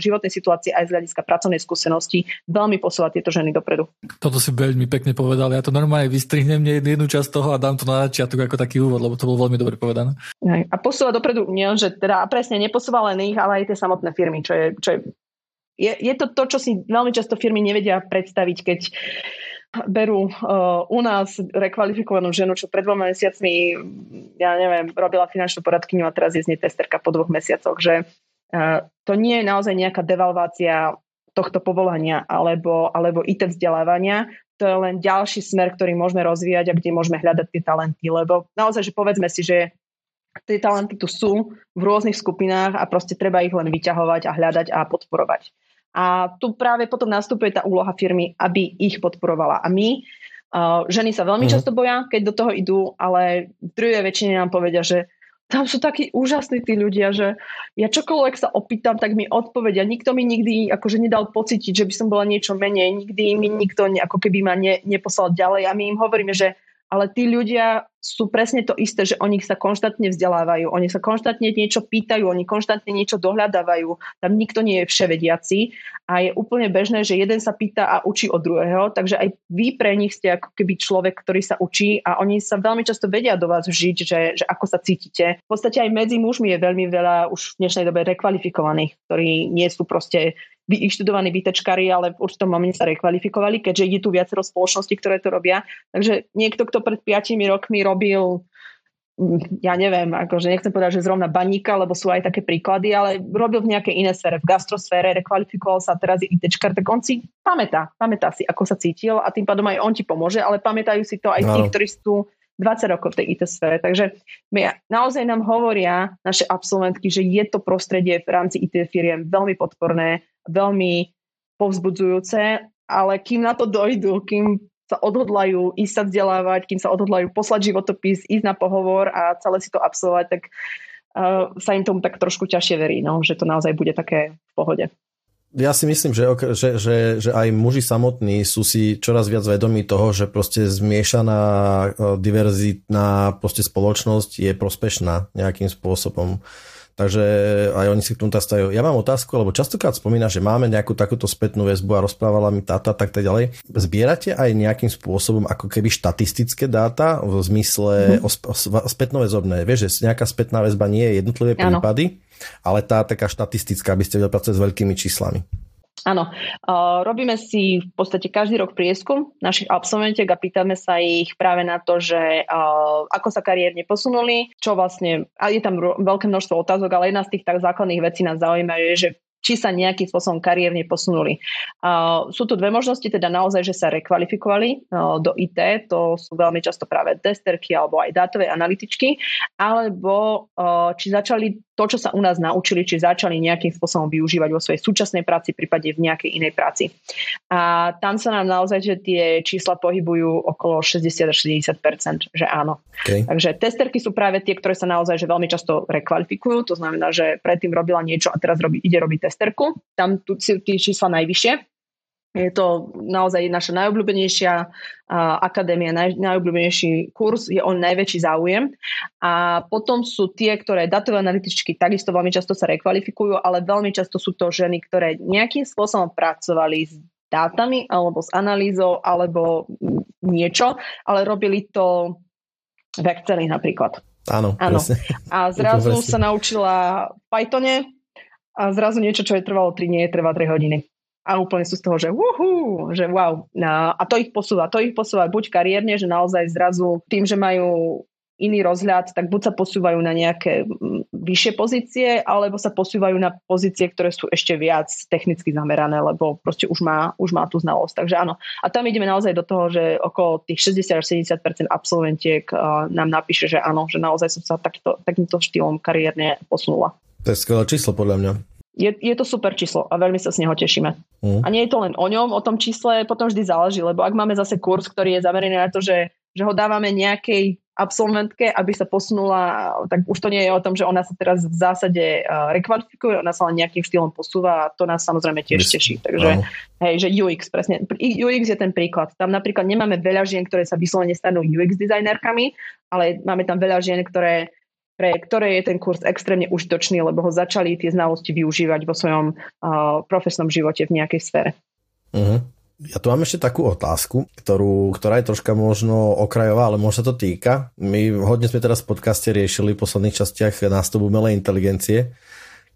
životnej situácie, aj z hľadiska pracovnej skúsenosti veľmi posúva tieto ženy dopredu. Toto si veľmi pekne povedal. Ja to normálne vystrihnem jednu časť toho a dám to na začiatok ako taký úvod, lebo to bolo veľmi dobre povedané. A posúva dopredu, nie, že teda presne neposúva len ich, ale aj tie samotné firmy, čo je, čo je, je, je to to, čo si veľmi často firmy nevedia predstaviť, keď berú uh, u nás rekvalifikovanú ženu, čo pred dvoma mesiacmi, ja neviem, robila finančnú poradkyňu a teraz je z nej testerka po dvoch mesiacoch, že uh, to nie je naozaj nejaká devalvácia tohto povolania alebo, alebo í té vzdelávania. To je len ďalší smer, ktorý môžeme rozvíjať a kde môžeme hľadať tie talenty, lebo naozaj, že povedzme si, že tie talenty tu sú v rôznych skupinách a proste treba ich len vyťahovať a hľadať a podporovať. A tu práve potom nastupuje tá úloha firmy, aby ich podporovala. A my, uh, ženy sa veľmi často boja, keď do toho idú, ale v druhej väčšine nám povedia, že tam sú takí úžasní tí ľudia, že ja čokoľvek sa opýtam, tak mi odpovedia. Nikto mi nikdy akože nedal pocítiť, že by som bola niečo menej. Nikdy mi nikto ako keby ma ne, neposlal ďalej. A my im hovoríme, že ale tí ľudia sú presne to isté, že oni sa konštantne vzdelávajú, oni sa konštantne niečo pýtajú, oni konštantne niečo dohľadávajú, tam nikto nie je vševediaci a je úplne bežné, že jeden sa pýta a učí od druhého, takže aj vy pre nich ste ako keby človek, ktorý sa učí a oni sa veľmi často vedia do vás vžiť, že, že ako sa cítite. V podstate aj medzi mužmi je veľmi veľa už v dnešnej dobe rekvalifikovaných, ktorí nie sú proste vyštudovaní výtečkári, ale v určitom momente sa rekvalifikovali, keďže je tu viacero spoločností, ktoré to robia. Takže niekto, kto pred piatimi rokmi robil, ja neviem, akože nechcem povedať, že zrovna baníka, lebo sú aj také príklady, ale robil v nejakej inej sfére, v gastrosfére, rekvalifikoval sa, teraz je ITčkar, tak on si pamätá, pamätá si, ako sa cítil a tým pádom aj on ti pomôže, ale pamätajú si to aj tí, ktorí sú dvadsať rokov v tej í té sfére. Takže my, naozaj nám hovoria naše absolventky, že je to prostredie v rámci í té firiem veľmi podporné, veľmi povzbudzujúce, ale kým na to dojdú, kým sa odhodlajú ísť sa vzdelávať, kým sa odhodlajú poslať životopis, ísť na pohovor a celé si to absolvovať, tak uh, sa im tomu tak trošku ťažšie verí, no, že to naozaj bude také v pohode. Ja si myslím, že, že, že, že aj muži samotní sú si čoraz viac vedomí toho, že proste zmiešaná diverzitná proste spoločnosť je prospešná nejakým spôsobom. Takže aj oni si k tomu stajú. Ja mám otázku, lebo častokrát spomína, že máme nejakú takúto spätnú väzbu a rozprávala mi táta, tak tak ďalej. Zbierate aj nejakým spôsobom ako keby štatistické dáta v zmysle mm-hmm. spätnoväzobné? Vieš, že nejaká spätná väzba nie je jednotlivé ano. prípady? Ale tá taká štatistická, aby ste vedeli pracovať s veľkými číslami. Áno. Uh, robíme si v podstate každý rok prieskum našich absolventiek a pýtame sa ich práve na to, že uh, ako sa kariérne posunuli, čo vlastne, a je tam ro- veľké množstvo otázok, ale jedna z tých tak základných vecí nás zaujíma je, že či sa nejakým spôsobom kariérne posunuli. Uh, sú tu dve možnosti, teda naozaj, že sa rekvalifikovali uh, do í té, to sú veľmi často práve testerky alebo aj dátové analytičky, alebo uh, či začali to, čo sa u nás naučili, či začali nejakým spôsobom využívať vo svojej súčasnej práci, prípadne v nejakej inej práci. A tam sa nám naozaj, že tie čísla pohybujú okolo šesťdesiat až šesťdesiat percent, že áno. Okay. Takže testerky sú práve tie, ktoré sa naozaj že veľmi často rekvalifikujú, to znamená, že predtým robila niečo a teraz robí, ide robiť testerku, tam tu sú tie čísla najvyššie. Je to naozaj naša najobľúbenejšia uh, akadémia, naj, najobľúbenejší kurz, je on najväčší záujem. A potom sú tie, ktoré datové analytičky takisto veľmi často sa rekvalifikujú, ale veľmi často sú to ženy, ktoré nejakým spôsobom pracovali s dátami alebo s analýzou alebo niečo, ale robili to v Exceli napríklad. Áno, presne. A zrazu sa naučila v Pythone a zrazu niečo, čo je trvalo tri dni, trvá tri hodiny. A úplne sú z toho, že uhú, že wow. A to ich posúva. To ich posúva buď kariérne, že naozaj zrazu tým, že majú iný rozhľad, tak buď sa posúvajú na nejaké vyššie pozície, alebo sa posúvajú na pozície, ktoré sú ešte viac technicky zamerané, lebo proste už má, už má tú znalosť. Takže áno. A tam ideme naozaj do toho, že okolo tých šesťdesiat až sedemdesiat percent absolventiek nám napíše, že áno, že naozaj som sa takto, takýmto štýlom kariérne posunula. To je skvelé číslo podľa mňa. Je, je to super číslo a veľmi sa z neho tešíme. Mm. A nie je to len o ňom, o tom čísle potom vždy záleží, lebo ak máme zase kurz, ktorý je zameraný na to, že, že ho dávame nejakej absolventke, aby sa posunula, tak už to nie je o tom, že ona sa teraz v zásade rekvalifikuje, ona sa len nejakým štýlom posúva a to nás samozrejme tiež teší. Takže hej, že ú iks, presne. ú iks je ten príklad. Tam napríklad nemáme veľa žien, ktoré sa vyslovene stanú ú iks dizajnerkami, ale máme tam veľa žien, ktoré pre ktoré je ten kurz extrémne užitočný, lebo ho začali tie znalosti využívať vo svojom uh, profesnom živote v nejakej sfére. Uh-huh. Ja tu mám ešte takú otázku, ktorú, ktorá je troška možno okrajová, ale možno sa to týka. My hodne sme teraz v podcaste riešili v posledných častiach nástup umelej inteligencie,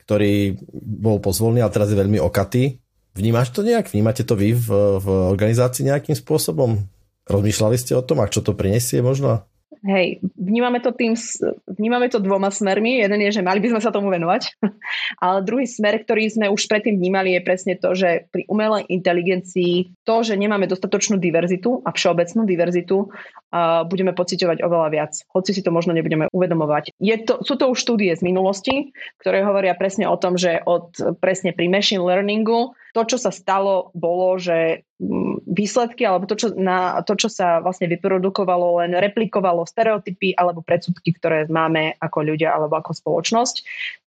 ktorý bol pozvolný, ale teraz je veľmi okatý. Vnímaš to nejak? Vnímate to vy v, v organizácii nejakým spôsobom? Rozmýšľali ste o tom, a čo to prinesie možno? Hej, vnímame to tým, vnímame to dvoma smermi. Jeden je, že mali by sme sa tomu venovať, ale druhý smer, ktorý sme už predtým vnímali, je presne to, že pri umelej inteligencii to, že nemáme dostatočnú diverzitu a všeobecnú diverzitu, uh, budeme pociťovať oveľa viac, hoci si to možno nebudeme uvedomovať. Je to, sú to už štúdie z minulosti, ktoré hovoria presne o tom, že od, presne pri machine learningu to, čo sa stalo, bolo, že výsledky alebo to, čo, na, to, čo sa vlastne vyprodukovalo, len replikovalo stereotypy alebo predsudky, ktoré máme ako ľudia alebo ako spoločnosť.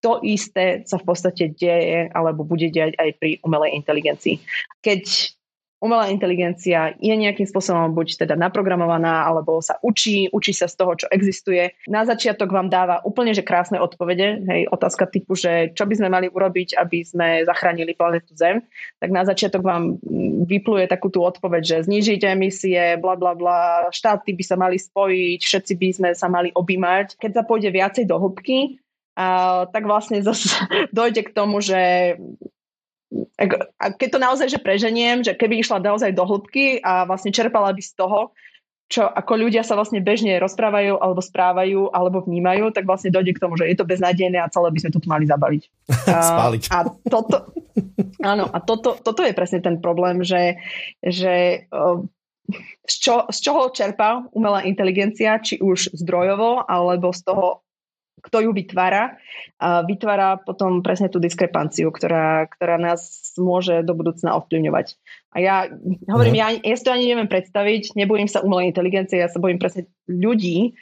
To isté sa v podstate deje alebo bude diať aj pri umelej inteligencii. Keď umelá inteligencia je nejakým spôsobom buď teda naprogramovaná alebo sa učí, učí sa z toho, čo existuje. Na začiatok vám dáva úplne že krásne odpovede, hej, otázka typu, že čo by sme mali urobiť, aby sme zachránili planetu Zem, tak na začiatok vám vypluje takú tú odpoveď, že znížiť emisie, bla bla bla, štáty by sa mali spojiť, všetci by sme sa mali objímať. Keď sa pôjde viacej do hĺbky, a, tak vlastne zase dojde k tomu, že a keď to naozaj, že preženiem, že keby išla naozaj do hĺbky a vlastne čerpala by z toho, čo ako ľudia sa vlastne bežne rozprávajú alebo správajú alebo vnímajú, tak vlastne dojde k tomu, že je to beznádejné a celé by sme to tu mali zabaliť. Spáliť. A, a toto, áno, a toto, toto je presne ten problém, že, že z, čo, z čoho čerpá umelá inteligencia, či už zdrojovo, alebo z toho, kto ju vytvára, a vytvára potom presne tú diskrepanciu, ktorá, ktorá nás môže do budúcna ovplyvňovať. A ja hovorím, no. ja, ja si to ani neviem predstaviť, nebojím sa umelej inteligencie, ja sa bojím presne ľudí,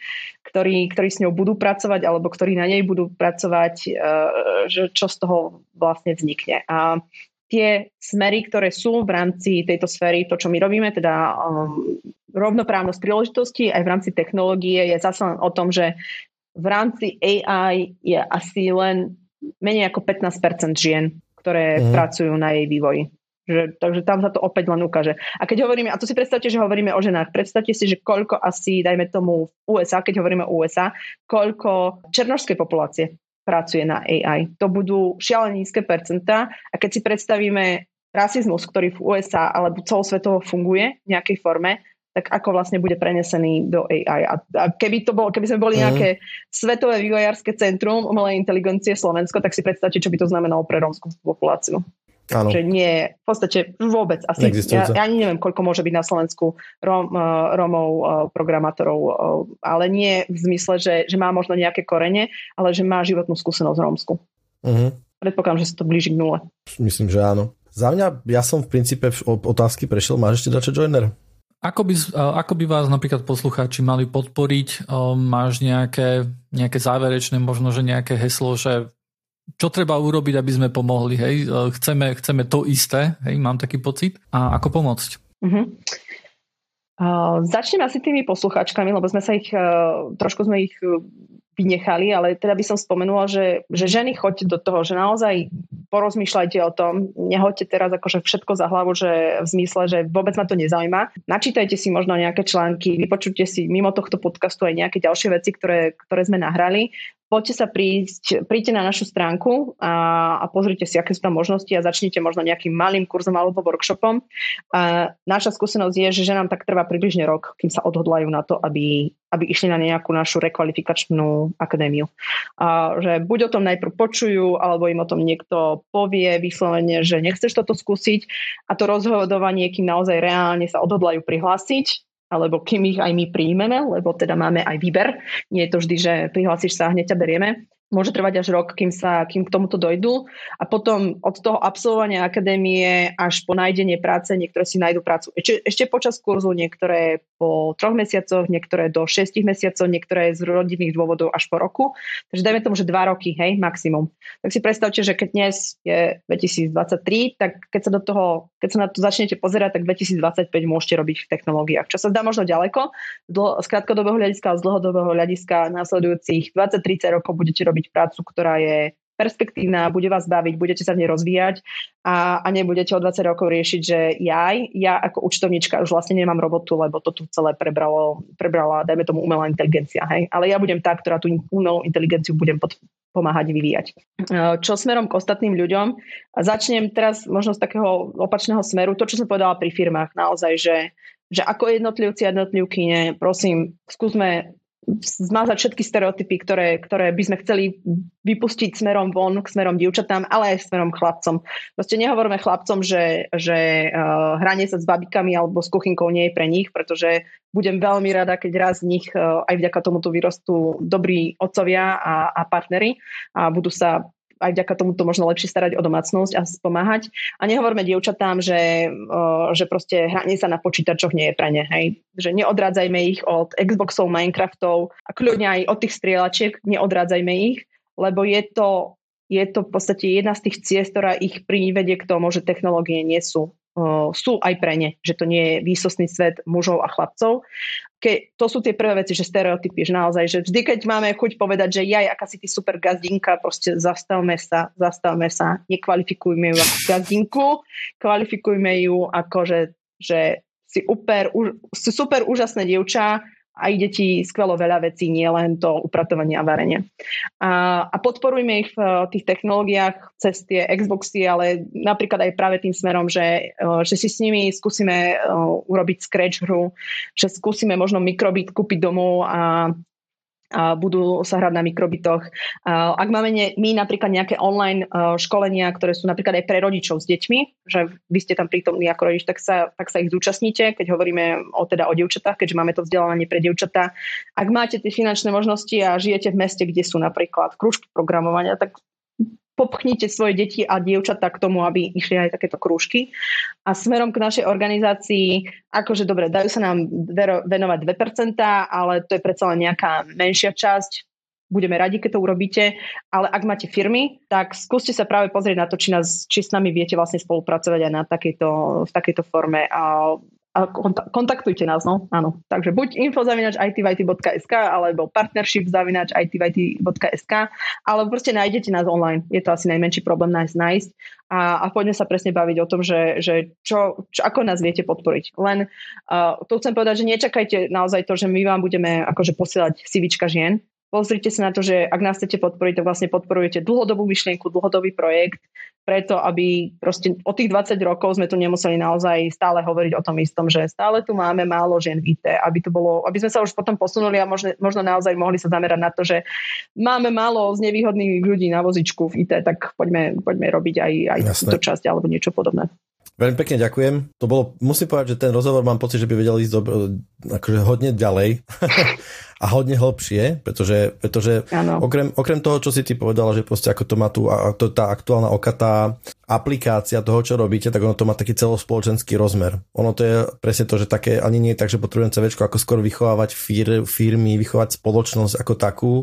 ktorí, ktorí s ňou budú pracovať, alebo ktorí na nej budú pracovať, že čo z toho vlastne vznikne. A tie smery, ktoré sú v rámci tejto sféry, to, čo my robíme, teda um, rovnoprávnosť príležitostí aj v rámci technológie, je zase o tom, že v rámci á í je asi len menej ako pätnásť percent žien, ktoré mm. pracujú na jej vývoji. Že, takže tam sa to opäť len ukáže. A keď hovoríme, a to si predstavte, že hovoríme o ženách, predstavte si, že koľko asi, dajme tomu v ú es á, keď hovoríme o ú es á, koľko černošskej populácie pracuje na á í. To budú šialené nízke percentá a keď si predstavíme rasizmus, ktorý v ú es á alebo celosvetovo funguje v nejakej forme, tak ako vlastne bude prenesený do á í. A, a keby, to bol, keby sme boli mm. nejaké svetové vývojárske centrum umelej inteligencie Slovensko, tak si predstavte, čo by to znamenalo pre rómskú populáciu. Áno. Že nie, v podstate vôbec. Asi, ja, ja ani neviem, koľko môže byť na Slovensku Róm, Rómov, programátorov, ale nie v zmysle, že, že má možno nejaké korene, ale že má životnú skúsenosť v Rómsku. Uh-huh. Predpokladám, že sa to blíži k nule. Myslím, že áno. Za mňa, ja som v princípe otázky prešiel. Máš ešte dačo, Joiner? Ako by, ako by vás napríklad poslucháči mali podporiť? Máš nejaké, nejaké záverečné, možno, že nejaké heslo, že čo treba urobiť, aby sme pomohli, hej? Chceme, chceme to isté, hej? Mám taký pocit. A ako pomôcť? Uh-huh. Uh, začnem asi tými poslucháčkami, lebo sme sa ich, uh, trošku sme ich vynechali, ale teda by som spomenula, že, že ženy choďte do toho, že naozaj porozmýšľajte o tom, nehoďte teraz akože všetko za hlavu, že v zmysle, že vôbec ma to nezaujíma. Načítajte si možno nejaké články, vypočujte si mimo tohto podcastu aj nejaké ďalšie veci, ktoré, ktoré sme nahrali. Poďte sa prísť, príďte na našu stránku a, a pozrite si, aké sú tam možnosti a začnite možno nejakým malým kurzom alebo workshopom. A naša skúsenosť je, že nám tak trvá približne rok, kým sa odhodlajú na to, aby, aby išli na nejakú našu rekvalifikačnú akadémiu. A že buď o tom najprv počujú, alebo im o tom niekto povie vyslovene, že nechceš toto skúsiť, a to rozhodovanie, kým naozaj reálne sa odhodlajú prihlásiť, alebo kým ich aj my príjmeme, lebo teda máme aj výber. Nie je to vždy, že prihlásiš sa a hneď ťa berieme. Môže trvať až rok, kým, sa, kým k tomuto dojdú. A potom od toho absolvovania akadémie až po nájdenie práce, niektoré si nájdu prácu ešte, ešte počas kurzu, niektoré po troch mesiacoch, niektoré do šestich mesiacov, niektoré z rodinných dôvodov až po roku. Takže dajme tomu, že dva roky, hej, maximum. Tak si predstavte, že keď dnes je dvetisíctridsaťtri, tak keď sa do toho, keď sa na to začnete pozerať, tak dvetisícdvadsaťpäť môžete robiť v technológiách. Čo sa zdá možno ďaleko, z krátkodobého hľadiska a z dlhodobého hľadiska nasledujúcich dvadsať tridsať rokov budete robiť prácu, ktorá je perspektívna, bude vás baviť, budete sa v nej rozvíjať a, a nebudete o dvadsať rokov riešiť, že ja, ja ako účtovníčka už vlastne nemám robotu, lebo to tu celé prebralo, prebrala, dajme tomu, umelá inteligencia. Hej? Ale ja budem tá, ktorá tú umelú inteligenciu budem pod, pomáhať vyvíjať. Čo smerom k ostatným ľuďom? Začnem teraz možno z takého opačného smeru, to, čo som povedala pri firmách, naozaj, že, že ako jednotlivci a jednotlivkyne, prosím, skúsme zmazať všetky stereotypy, ktoré, ktoré by sme chceli vypustiť smerom von, k smerom dievčatám, ale aj smerom chlapcom. Proste nehovoríme chlapcom, že, že uh, hranie sa s babikami alebo s kuchynkou nie je pre nich, pretože budem veľmi rada, keď raz z nich uh, aj vďaka tomuto vyrostú dobrí otcovia a, a partneri a budú sa aj vďaka tomuto možno lepšie starať o domácnosť a spomáhať. A nehovorme dievčatám, že, že proste hranie sa na počítačoch nie je pre ne. Hej. Že neodrádzajme ich od Xboxov, Minecraftov a kľudne aj od tých strieľačiek, neodrádzajme ich, lebo je to, je to v podstate jedna z tých ciest, ktorá ich privedie k tomu, že technológie nie sú. Sú aj pre ne, že to nie je výsostný svet mužov a chlapcov. Ke, to sú tie prvé veci, že stereotypy, že naozaj, že vždy, keď máme chuť povedať, že jaj, aká si ty super gazdinka, proste zastavme sa, zastavme sa, nekvalifikujme ju ako gazdinku, kvalifikujme ju ako, že, že si, uper, už, si super úžasné dievča a ide ti skvelo veľa vecí, nie len to upratovanie a varenie. A, a podporujme ich v tých technológiách cez tie Xboxy, ale napríklad aj práve tým smerom, že, že si s nimi skúsime urobiť Scratch hru, že skúsime možno mikrobit kúpiť domov a budú sa hrať na mikrobitoch. Ak máme ne, my napríklad nejaké online školenia, ktoré sú napríklad aj pre rodičov s deťmi, že vy ste tam prítomní ako rodič, tak sa, tak sa ich zúčastníte, keď hovoríme o, teda, o dievčatách, keďže máme to vzdelávanie pre dievčatá. Ak máte tie finančné možnosti a žijete v meste, kde sú napríklad krúžky programovania, tak popchnite svoje deti a dievčatá k tomu, aby išli aj takéto krúžky. A smerom k našej organizácii, akože dobre, dajú sa nám venovať dve percentá, ale to je predsa len nejaká menšia časť. Budeme radi, keď to urobíte. Ale ak máte firmy, tak skúste sa práve pozrieť na to, či, nás, či s nami viete vlastne spolupracovať aj na takejto, v takejto forme. A, a kontaktujte nás, no? Áno. Takže buď info zavináč aj ty v í t bodka es ká alebo partnership zavináč aj ty v í t bodka es ká, alebo proste nájdete nás online. Je to asi najmenší problém nás nájsť. A, a poďme sa presne baviť o tom, že, že čo, čo, ako nás viete podporiť. Len uh, to chcem povedať, že nečakajte naozaj to, že my vám budeme akože posielať CVčka žien. Pozrite sa na to, že ak nás chcete podporiť, tak vlastne podporujete dlhodobú myšlienku, dlhodobý projekt, preto aby proste o tých dvadsať rokov sme tu nemuseli naozaj stále hovoriť o tom istom, že stále tu máme málo žien v í té, aby to bolo, aby sme sa už potom posunuli a možno, možno naozaj mohli sa zamerať na to, že máme málo znevýhodných ľudí na vozičku v í té, tak poďme, poďme robiť aj, aj túto časť alebo niečo podobné. Veľmi pekne ďakujem. To bolo, musím povedať, že ten rozhovor mám pocit, že by vedel ísť do, akože hodne ďalej a hodne hlbšie, pretože, pretože okrem, okrem toho, čo si ty povedala, že proste ako to má tu, a to, tá aktuálna okatá aplikácia toho, čo robíte, tak ono to má taký celospoločenský rozmer. Ono to je presne to, že také ani nie je tak, že potrebujem CVčko, ako skôr vychovávať fir, firmy, vychovať spoločnosť ako takú,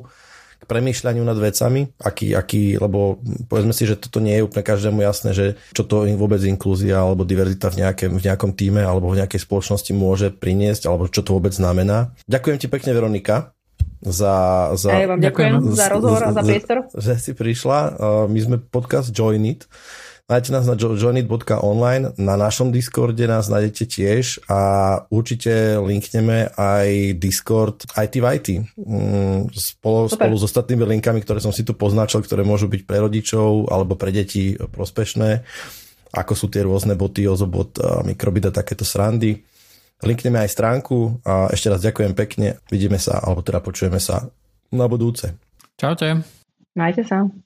k premýšľaniu nad vecami, aký, aký, lebo povedzme si, že toto nie je úplne každému jasné, že čo to vôbec inklúzia alebo diverzita v nejakom, v nejakom tíme alebo v nejakej spoločnosti môže priniesť, alebo čo to vôbec znamená. Ďakujem ti pekne, Veronika, za... za ja vám ďakujem z, za rozhovor a za priestor. Že si prišla. My sme podcast JoinIT. Nájdete nás na joinit bodka online, na našom Discorde nás nájdete tiež a určite linkneme aj Discord aj Ty v í té. Spolu, spolu s ostatnými linkami, ktoré som si tu poznačil, ktoré môžu byť pre rodičov alebo pre deti prospešné, ako sú tie rôzne boty, Ozobot, mikrobit a takéto srandy. Linkneme aj stránku a ešte raz ďakujem pekne. Vidíme sa, alebo teda počujeme sa na budúce. Čaute. Majte sa.